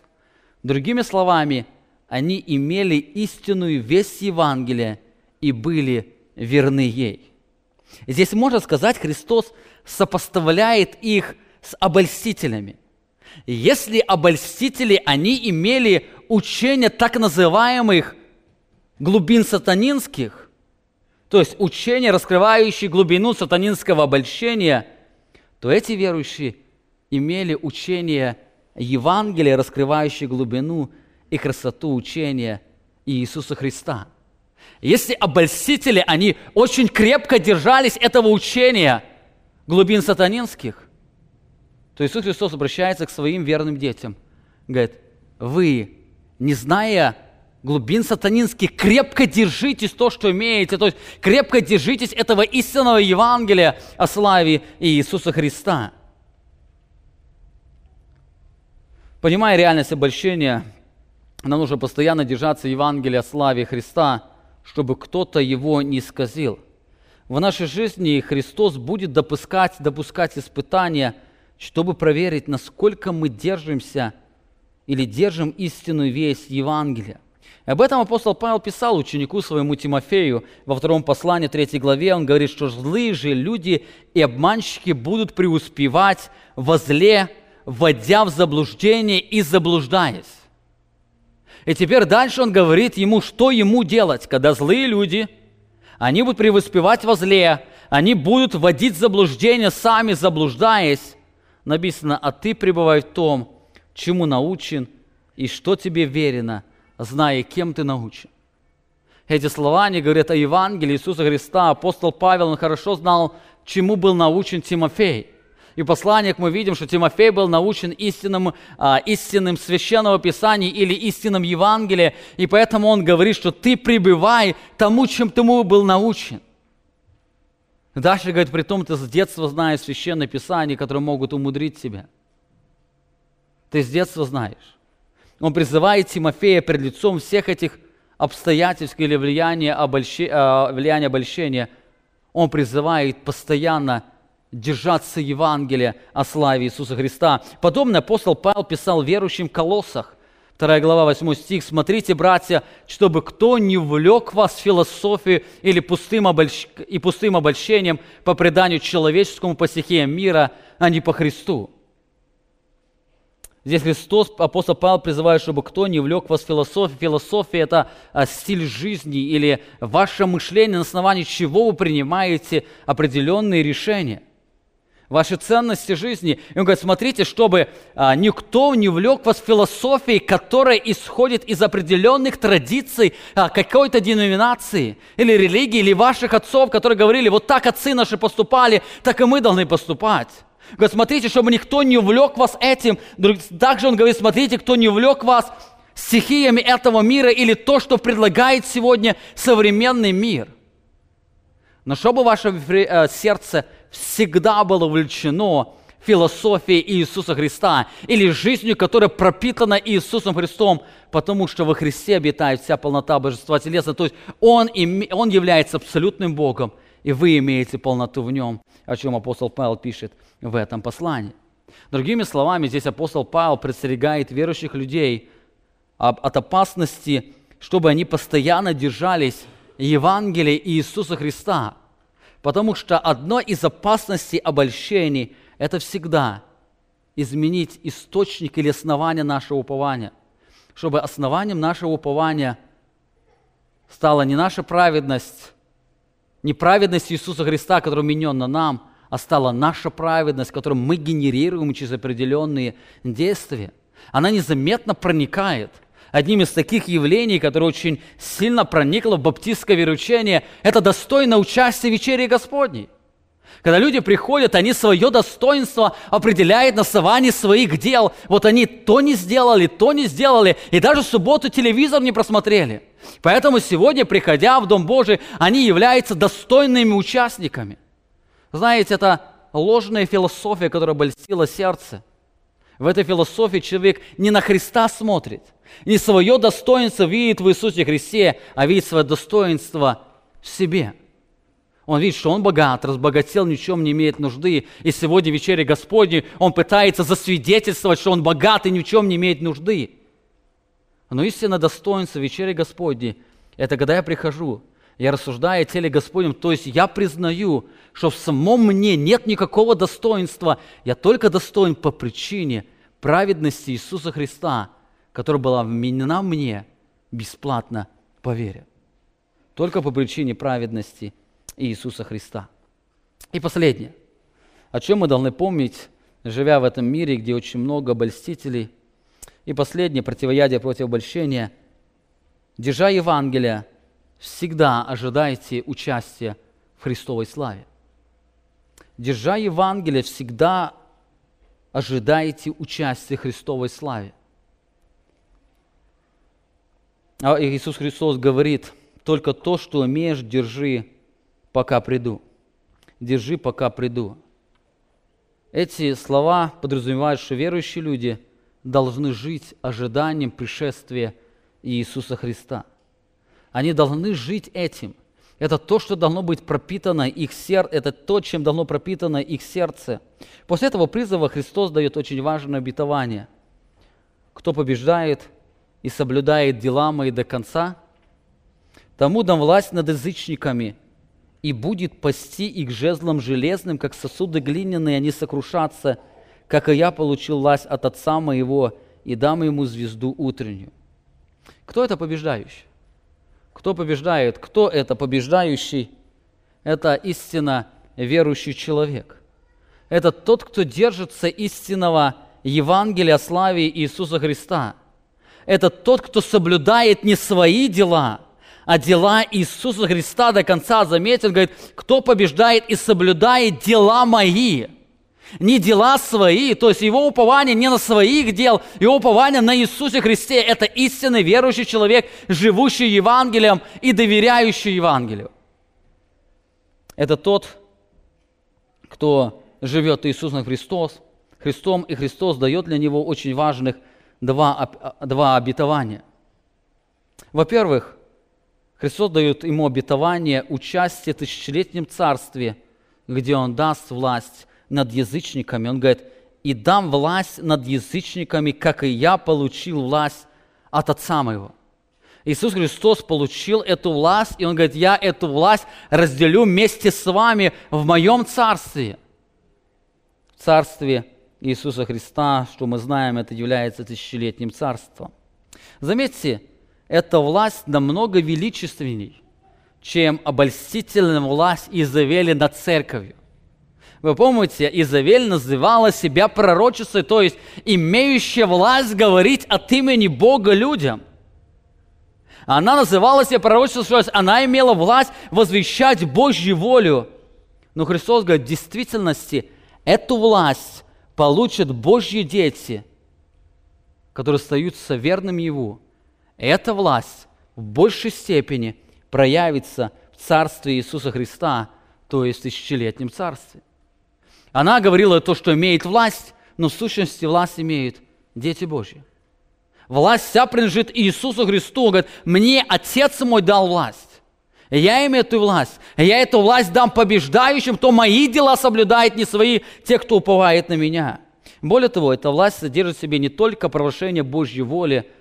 Другими словами, они имели истинную весть Евангелия и были верны ей. Здесь, можно сказать, Христос сопоставляет их с обольстителями. Если обольстители, они имели учение так называемых глубин сатанинских, то есть учение, раскрывающее глубину сатанинского обольщения, то эти верующие имели учение Евангелия, раскрывающее глубину и красоту учения Иисуса Христа. Если обольстители, они очень крепко держались этого учения глубин сатанинских, то Иисус Христос обращается к своим верным детям. Говорит, вы, не зная глубин сатанинских, крепко держитесь то, что имеете, то есть крепко держитесь этого истинного Евангелия о славе Иисуса Христа. Понимая реальность обольщения, нам нужно постоянно держаться Евангелия о славе Христа, чтобы кто-то его не исказил. в нашей жизни Христос будет допускать, допускать испытания, чтобы проверить, насколько мы держимся или держим истинную весть Евангелия. И об этом апостол Павел писал ученику своему Тимофею во втором послании, третьей главе. Он говорит, что злые же люди и обманщики будут преуспевать во зле, вводя в заблуждение и заблуждаясь. И теперь дальше он говорит ему, что ему делать, когда злые люди, они будут преуспевать во зле, они будут вводить в заблуждение, сами заблуждаясь. Написано, а ты пребывай в том, чему научен и что тебе верено, зная, кем ты научен. Эти слова, они говорят о Евангелии Иисуса Христа. Апостол Павел, он хорошо знал, чему был научен Тимофей. И в посланиях мы видим, что Тимофей был научен истинным, а, истинным Священного Писания или истинным Евангелия, и поэтому он говорит, что ты пребывай тому, чем ты был научен. Дальше говорит, при том ты с детства знаешь Священное Писание, которое могут умудрить тебя. Ты с детства знаешь. Он призывает Тимофея перед лицом всех этих обстоятельств или влияния обольщения. Он призывает постоянно держаться Евангелия о славе Иисуса Христа. Подобно апостол Павел писал верующим в Колоссах. вторая глава, восьмой стих. «Смотрите, братья, чтобы кто не влек вас в философию или пустым обольщ... и пустым обольщением по преданию человеческому, по стихиям мира, а не по Христу». Здесь Христос, апостол Павел призывает, чтобы кто не влек вас в философию. Философия – это стиль жизни или ваше мышление, на основании чего вы принимаете определенные решения. Ваши ценности жизни. И он говорит, смотрите, чтобы никто не влек вас в философию, которая исходит из определенных традиций какой-то деноминации или религии, или ваших отцов, которые говорили, вот так отцы наши поступали, так и мы должны поступать. Говорит, смотрите, чтобы никто не увлек вас этим. Также он говорит, смотрите, кто не увлек вас стихиями этого мира или то, что предлагает сегодня современный мир. Но чтобы ваше сердце всегда было увлечено философией Иисуса Христа или жизнью, которая пропитана Иисусом Христом, потому что во Христе обитает вся полнота Божества телесного. То есть Он, он является абсолютным Богом, и вы имеете полноту в Нем, о чем апостол Павел пишет в этом послании. Другими словами, здесь апостол Павел предостерегает верующих людей от опасности, чтобы они постоянно держались Евангелия Иисуса Христа, потому что одно из опасностей обольщений – это всегда изменить источник или основание нашего упования, чтобы основанием нашего упования стала не наша праведность, неправедность Иисуса Христа, которая вменена нам, а стала наша праведность, которую мы генерируем через определенные действия. Она незаметно проникает. Одним из таких явлений, которое очень сильно проникло в баптистское вероучение, это достойное участие в вечере Господней. Когда люди приходят, они свое достоинство определяют на основании своих дел. Вот они то не сделали, то не сделали, и даже в субботу телевизор не просмотрели. Поэтому сегодня, приходя в Дом Божий, они являются достойными участниками. Знаете, это ложная философия, которая обольстила сердце. В этой философии человек не на Христа смотрит, не свое достоинство видит в Иисусе Христе, а видит свое достоинство в себе. Он видит, что он богат, разбогател, ничем не имеет нужды. И сегодня в вечере Господней он пытается засвидетельствовать, что он богат и ничем не имеет нужды. Но истинное достоинство вечери Господней – это когда я прихожу, я рассуждаю о теле Господнем, то есть я признаю, что в самом мне нет никакого достоинства, я только достоин по причине праведности Иисуса Христа, которая была вменена мне бесплатно по вере. Только по причине праведности Иисуса Христа. И последнее, о чем мы должны помнить, живя в этом мире, где очень много обольстителей. И последнее противоядие против обольщения. Держа Евангелие, всегда ожидайте участия в Христовой славе. Держа Евангелие, всегда ожидайте участия в Христовой славе. А Иисус Христос говорит, только то, что имеешь, держи, пока приду. Держи, пока приду. Эти слова подразумевают, что верующие люди должны жить ожиданием пришествия Иисуса Христа. Они должны жить этим. Это то, что должно быть пропитано их сердце, это то, чем должно пропитано их сердце. После этого призыва Христос дает очень важное обетование. Кто побеждает и соблюдает дела мои до конца, тому дам власть над язычниками, и будет пасти их жезлом железным, как сосуды глиняные, они сокрушатся, как и я получил власть от Отца моего, и дам ему звезду утреннюю. Кто это побеждающий? Кто побеждает? Кто это побеждающий? Это истинно верующий человек. Это тот, кто держится истинного Евангелия о славе Иисуса Христа. Это тот, кто соблюдает не свои дела, а дела Иисуса Христа до конца. Заметил, говорит, кто побеждает и соблюдает дела мои. Не дела свои, то есть его упование не на своих дел, его упование на Иисусе Христе. Это истинный верующий человек, живущий Евангелием и доверяющий Евангелию. Это тот, кто живет Иисусом Христос, Христом, и Христос дает для него очень важных два, два обетования. Во-первых, Христос дает ему обетование участия в тысячелетнем царстве, где он даст власть над язычниками. Он говорит, и дам власть над язычниками, как и я получил власть от Отца моего. Иисус Христос получил эту власть, и он говорит, я эту власть разделю вместе с вами в моем царстве. В царстве Иисуса Христа, что мы знаем, это является тысячелетним царством. Заметьте, эта власть намного величественней, чем обольстительная власть Изавели над церковью. Вы помните, Изавель называла себя пророчицей, то есть имеющая власть говорить от имени Бога людям. Она называла себя пророчицей, то есть она имела власть возвещать Божью волю. Но Христос говорит, в действительности эту власть получат Божьи дети, которые остаются верными Ему. Эта власть в большей степени проявится в Царстве Иисуса Христа, то есть в тысячелетнем Царстве. Она говорила то, что имеет власть, но в сущности власть имеют дети Божьи. Власть вся принадлежит Иисусу Христу. Он говорит, мне Отец мой дал власть. Я имею эту власть. Я эту власть дам побеждающим, кто мои дела соблюдает, не свои, те, кто уповает на меня. Более того, эта власть содержит в себе не только провозглашение Божьей воли,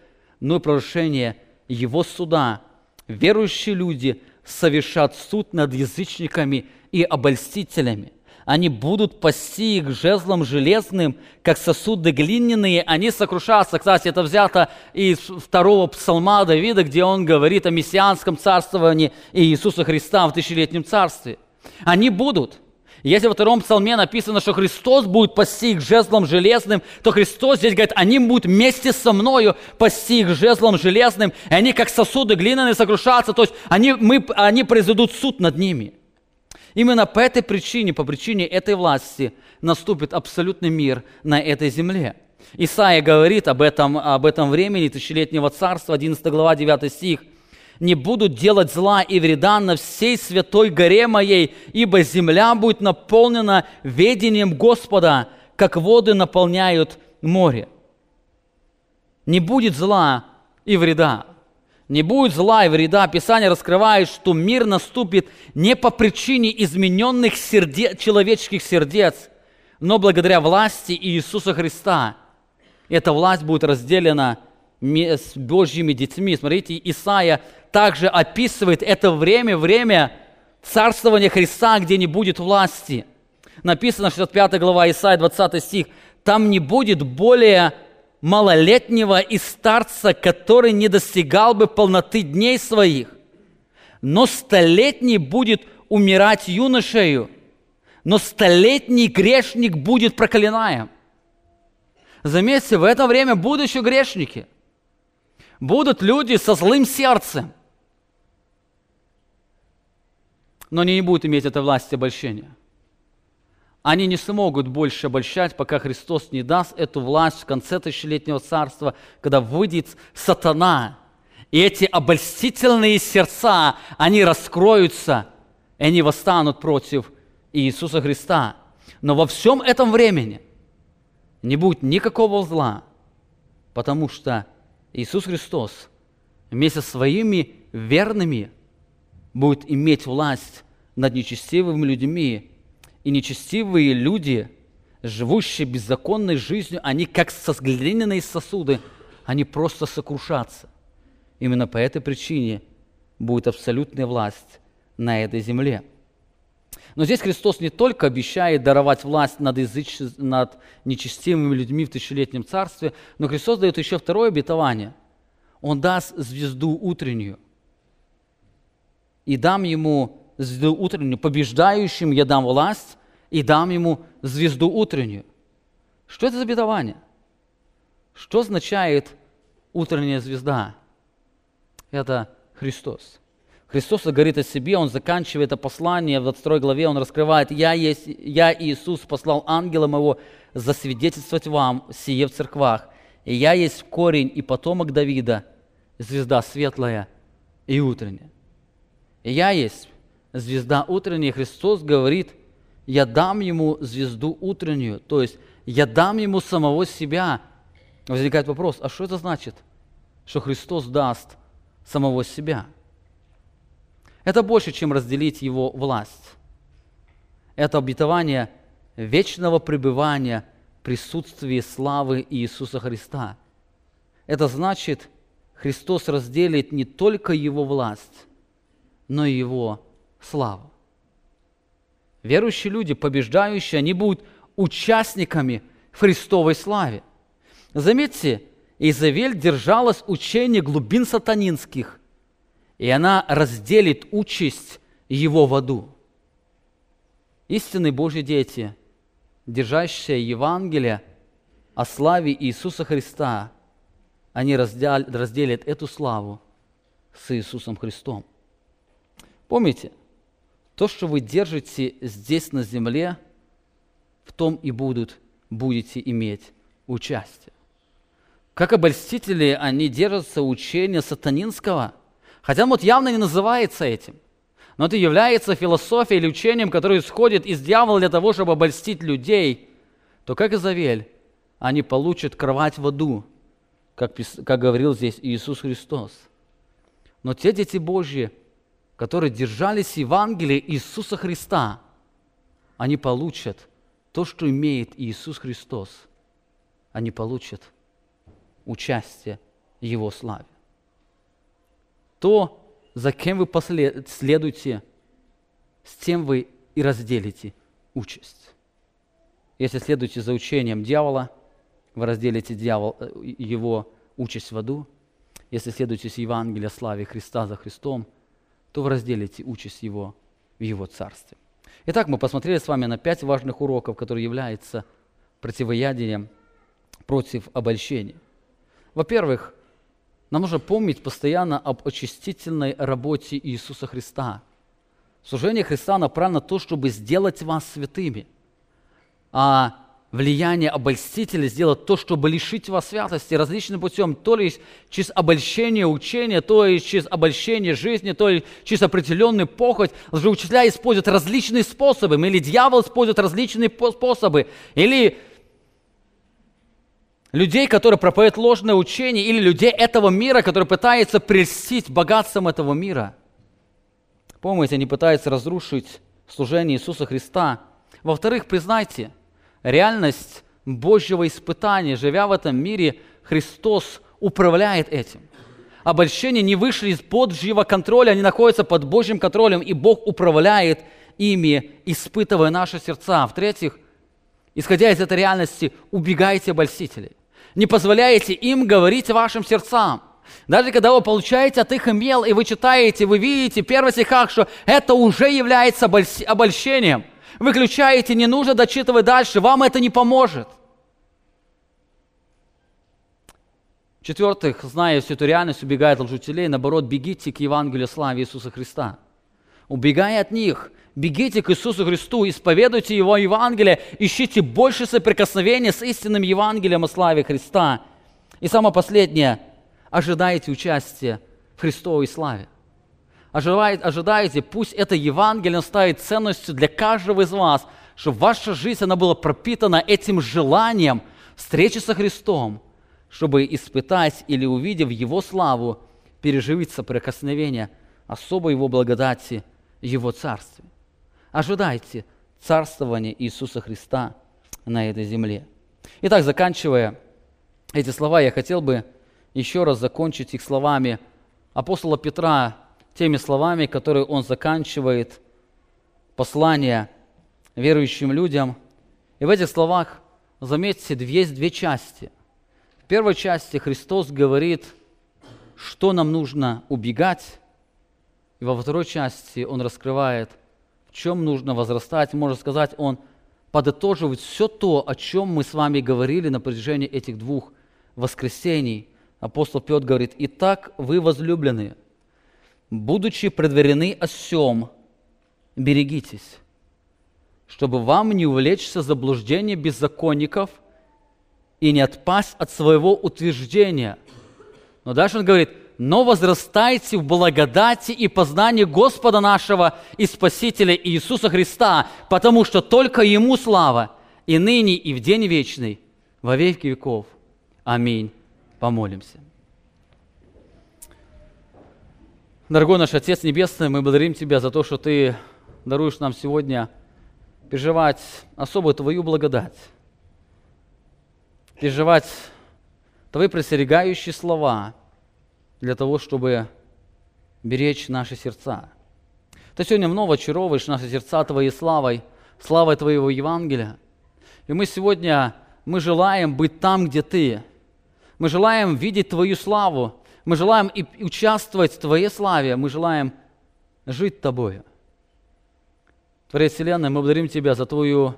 но и провозглашение Его суда. Верующие люди совершат суд над язычниками и обольстителями. Они будут пасти их жезлом железным, как сосуды глиняные, они сокрушатся. Кстати, это взято из второго псалма Давида, где он говорит о мессианском царствовании Иисуса Христа в тысячелетнем царстве. Они будут. Если во втором псалме написано, что Христос будет пасти их жезлом железным, то Христос здесь говорит, они будут вместе со мною пасти их жезлом железным, и они как сосуды глиняные сокрушатся, то есть они, мы, они произведут суд над ними. Именно по этой причине, по причине этой власти наступит абсолютный мир на этой земле. Исайя говорит об этом, об этом времени тысячелетнего царства, одиннадцатая глава, девятый стих. «Не будут делать зла и вреда на всей святой горе моей, ибо земля будет наполнена ведением Господа, как воды наполняют море». Не будет зла и вреда. Не будет зла и вреда. Писание раскрывает, что мир наступит не по причине измененных сердец, человеческих сердец, но благодаря власти Иисуса Христа. Эта власть будет разделена с Божьими детьми. Смотрите, Исайя также описывает это время, время царствования Христа, где не будет власти. Написано, шестьдесят пятая глава Исайя, двадцатый стих, «Там не будет более малолетнего и старца, который не достигал бы полноты дней своих. Но столетний будет умирать юношею, но столетний грешник будет проклинаем». Заметьте, в это время будут еще грешники. Будут люди со злым сердцем. Но они не будут иметь этой власти обольщения. Они не смогут больше обольщать, пока Христос не даст эту власть в конце тысячелетнего царства, когда выйдет сатана. И эти обольстительные сердца, они раскроются, и они восстанут против Иисуса Христа. Но во всем этом времени не будет никакого зла, потому что Иисус Христос вместе со своими верными будет иметь власть над нечестивыми людьми. И нечестивые люди, живущие беззаконной жизнью, они как глиняные сосуды, они просто сокрушатся. Именно по этой причине будет абсолютная власть на этой земле. Но здесь Христос не только обещает даровать власть над, языч... над нечестивыми людьми в тысячелетнем царстве, но Христос дает еще второе обетование. Он даст звезду утреннюю. И дам ему звезду утреннюю. Побеждающим я дам власть, и дам ему звезду утреннюю. Что это за обетование? Что означает утренняя звезда? Это Христос. Христос говорит о себе, Он заканчивает это послание в двадцать второй главе, Он раскрывает: «Я, есть, я Иисус, послал ангела моего засвидетельствовать вам сие в церквах, и я есть корень и потомок Давида, звезда светлая и утренняя». И я есть звезда утренняя. Христос говорит: «Я дам ему звезду утреннюю», то есть «Я дам ему самого себя». Возникает вопрос, а что это значит, что Христос даст самого себя? Это больше, чем разделить его власть. Это обетование вечного пребывания в присутствии славы Иисуса Христа. Это значит, Христос разделит не только его власть, но и его славу. Верующие люди, побеждающие, они будут участниками Христовой славы. Заметьте, Изавель держалась учения глубин сатанинских, и она разделит участь его в аду. Истинные Божьи дети, держащие Евангелие о славе Иисуса Христа, они разделят эту славу с Иисусом Христом. Помните, то, что вы держите здесь на земле, в том и будут, будете иметь участие. Как обольстители, они держатся учения сатанинского, хотя он вот явно не называется этим, но это является философией или учением, которое исходит из дьявола для того, чтобы обольстить людей, то, как Изавель, они получат кровать в аду, как, как говорил здесь Иисус Христос. Но те дети Божьи, которые держались Евангелия Иисуса Христа, они получат то, что имеет Иисус Христос. Они получат участие в Его славе. То, за кем вы последуете, с тем вы и разделите участь. Если следуете за учением дьявола, вы разделите дьявол, его участь в аду. Если следуете с Евангелия славы Христа за Христом, то вы разделите участь его в его царстве. Итак, мы посмотрели с вами на пять важных уроков, которые являются противоядием против обольщения. Во-первых, нам нужно помнить постоянно об очистительной работе Иисуса Христа. Служение Христа направлено на то, чтобы сделать вас святыми, а влияние обольстителя сделать то, чтобы лишить вас святости различным путем, то ли через обольщение учения, то ли через обольщение жизни, то ли через определенную похоть. Лжеучителя используют различные способы, или дьявол использует различные способы, или людей, которые проповедуют ложное учение, или людей этого мира, которые пытаются прельстить богатством этого мира. Помните, они пытаются разрушить служение Иисуса Христа. Во-вторых, признайте, реальность Божьего испытания, живя в этом мире, Христос управляет этим. Обольщения не вышли из Божьего контроля, они находятся под Божьим контролем, и Бог управляет ими, испытывая наши сердца. В-третьих, исходя из этой реальности, убегайте обольстителей. Не позволяйте им говорить вашим сердцам. Даже когда вы получаете от их имел, и вы читаете, вы видите в первых стихах, что это уже является обольщением. Выключаете, не нужно дочитывать дальше, вам это не поможет. В-четвертых, зная всю эту реальность, убегая от лжеучителей, наоборот, бегите к Евангелию славы Иисуса Христа. Убегая от них, бегите к Иисусу Христу, исповедуйте Его Евангелие, ищите больше соприкосновения с истинным Евангелием о славе Христа. И самое последнее, ожидайте участия в Христовой славе. Ожидайте, пусть это Евангелие станет ценностью для каждого из вас, чтобы ваша жизнь она была пропитана этим желанием встречи со Христом, чтобы испытать или, увидев Его славу, переживить соприкосновение особой Его благодати, Его Царстве. Ожидайте царствования Иисуса Христа на этой земле. Итак, заканчивая эти слова, я хотел бы еще раз закончить их словами апостола Петра, теми словами, которые он заканчивает послание верующим людям. И в этих словах, заметьте, есть две части. В первой части Христос говорит, что нам нужно убегать, и во второй части Он раскрывает, в чем нужно возрастать. Можно сказать, Он подытоживает все то, о чем мы с вами говорили на протяжении этих двух воскресений. Апостол Петр говорит: «Итак, вы, возлюбленные, будучи предварены о сем, берегитесь, чтобы вам не увлечься заблуждение беззаконников и не отпасть от своего утверждения». Но дальше он говорит: «Но возрастайте в благодати и познании Господа нашего и Спасителя Иисуса Христа, потому что только Ему слава и ныне, и в день вечный, во веки веков. Аминь». Помолимся. Дорогой наш Отец Небесный, мы благодарим Тебя за то, что Ты даруешь нам сегодня переживать особую Твою благодать, переживать Твои предостерегающие слова для того, чтобы беречь наши сердца. Ты сегодня вновь очаровываешь наши сердца Твоей славой, славой Твоего Евангелия. И мы сегодня, мы желаем быть там, где Ты. Мы желаем видеть Твою славу, мы желаем и участвовать в Твоей славе, мы желаем жить Тобою. Творец Вселенной, мы благодарим Тебя за Твою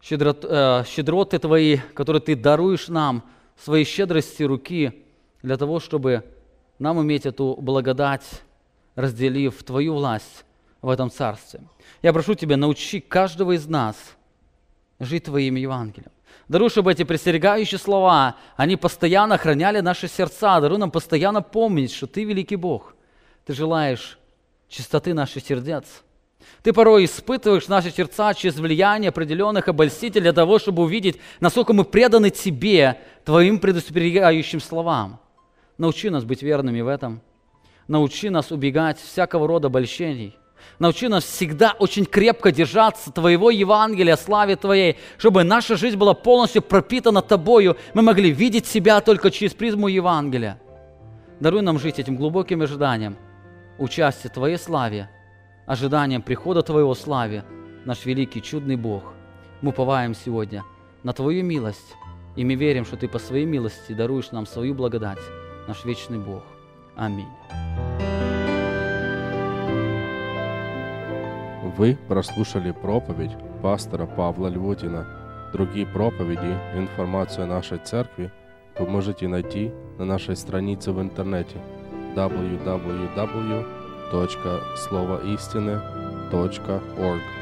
щедрот, э, щедроты Твои, которые Ты даруешь нам, своей щедрости руки, для того, чтобы нам иметь эту благодать, разделив Твою власть в этом Царстве. Я прошу Тебя, научи каждого из нас жить Твоим Евангелием. Даруй, чтобы эти предостерегающие слова, они постоянно охраняли наши сердца. Даруй нам постоянно помнить, что Ты великий Бог. Ты желаешь чистоты наших сердец. Ты порой испытываешь наши сердца через влияние определенных обольстителей для того, чтобы увидеть, насколько мы преданы Тебе, Твоим предостерегающим словам. Научи нас быть верными в этом. Научи нас убегать всякого рода обольщений. Научи нас всегда очень крепко держаться Твоего Евангелия, славе Твоей, чтобы наша жизнь была полностью пропитана Тобою. Мы могли видеть себя только через призму Евангелия. Даруй нам жить этим глубоким ожиданием, участие в Твоей славе, ожиданием прихода Твоего славе, наш великий чудный Бог. Мы уповаем сегодня на Твою милость, и мы верим, что Ты по Своей милости даруешь нам свою благодать, наш вечный Бог. Аминь. Вы прослушали проповедь пастора Павла Львутина. Другие проповеди и информацию о нашей церкви вы можете найти на нашей странице в интернете дабл ю дабл ю дабл ю точка словоистины точка орг.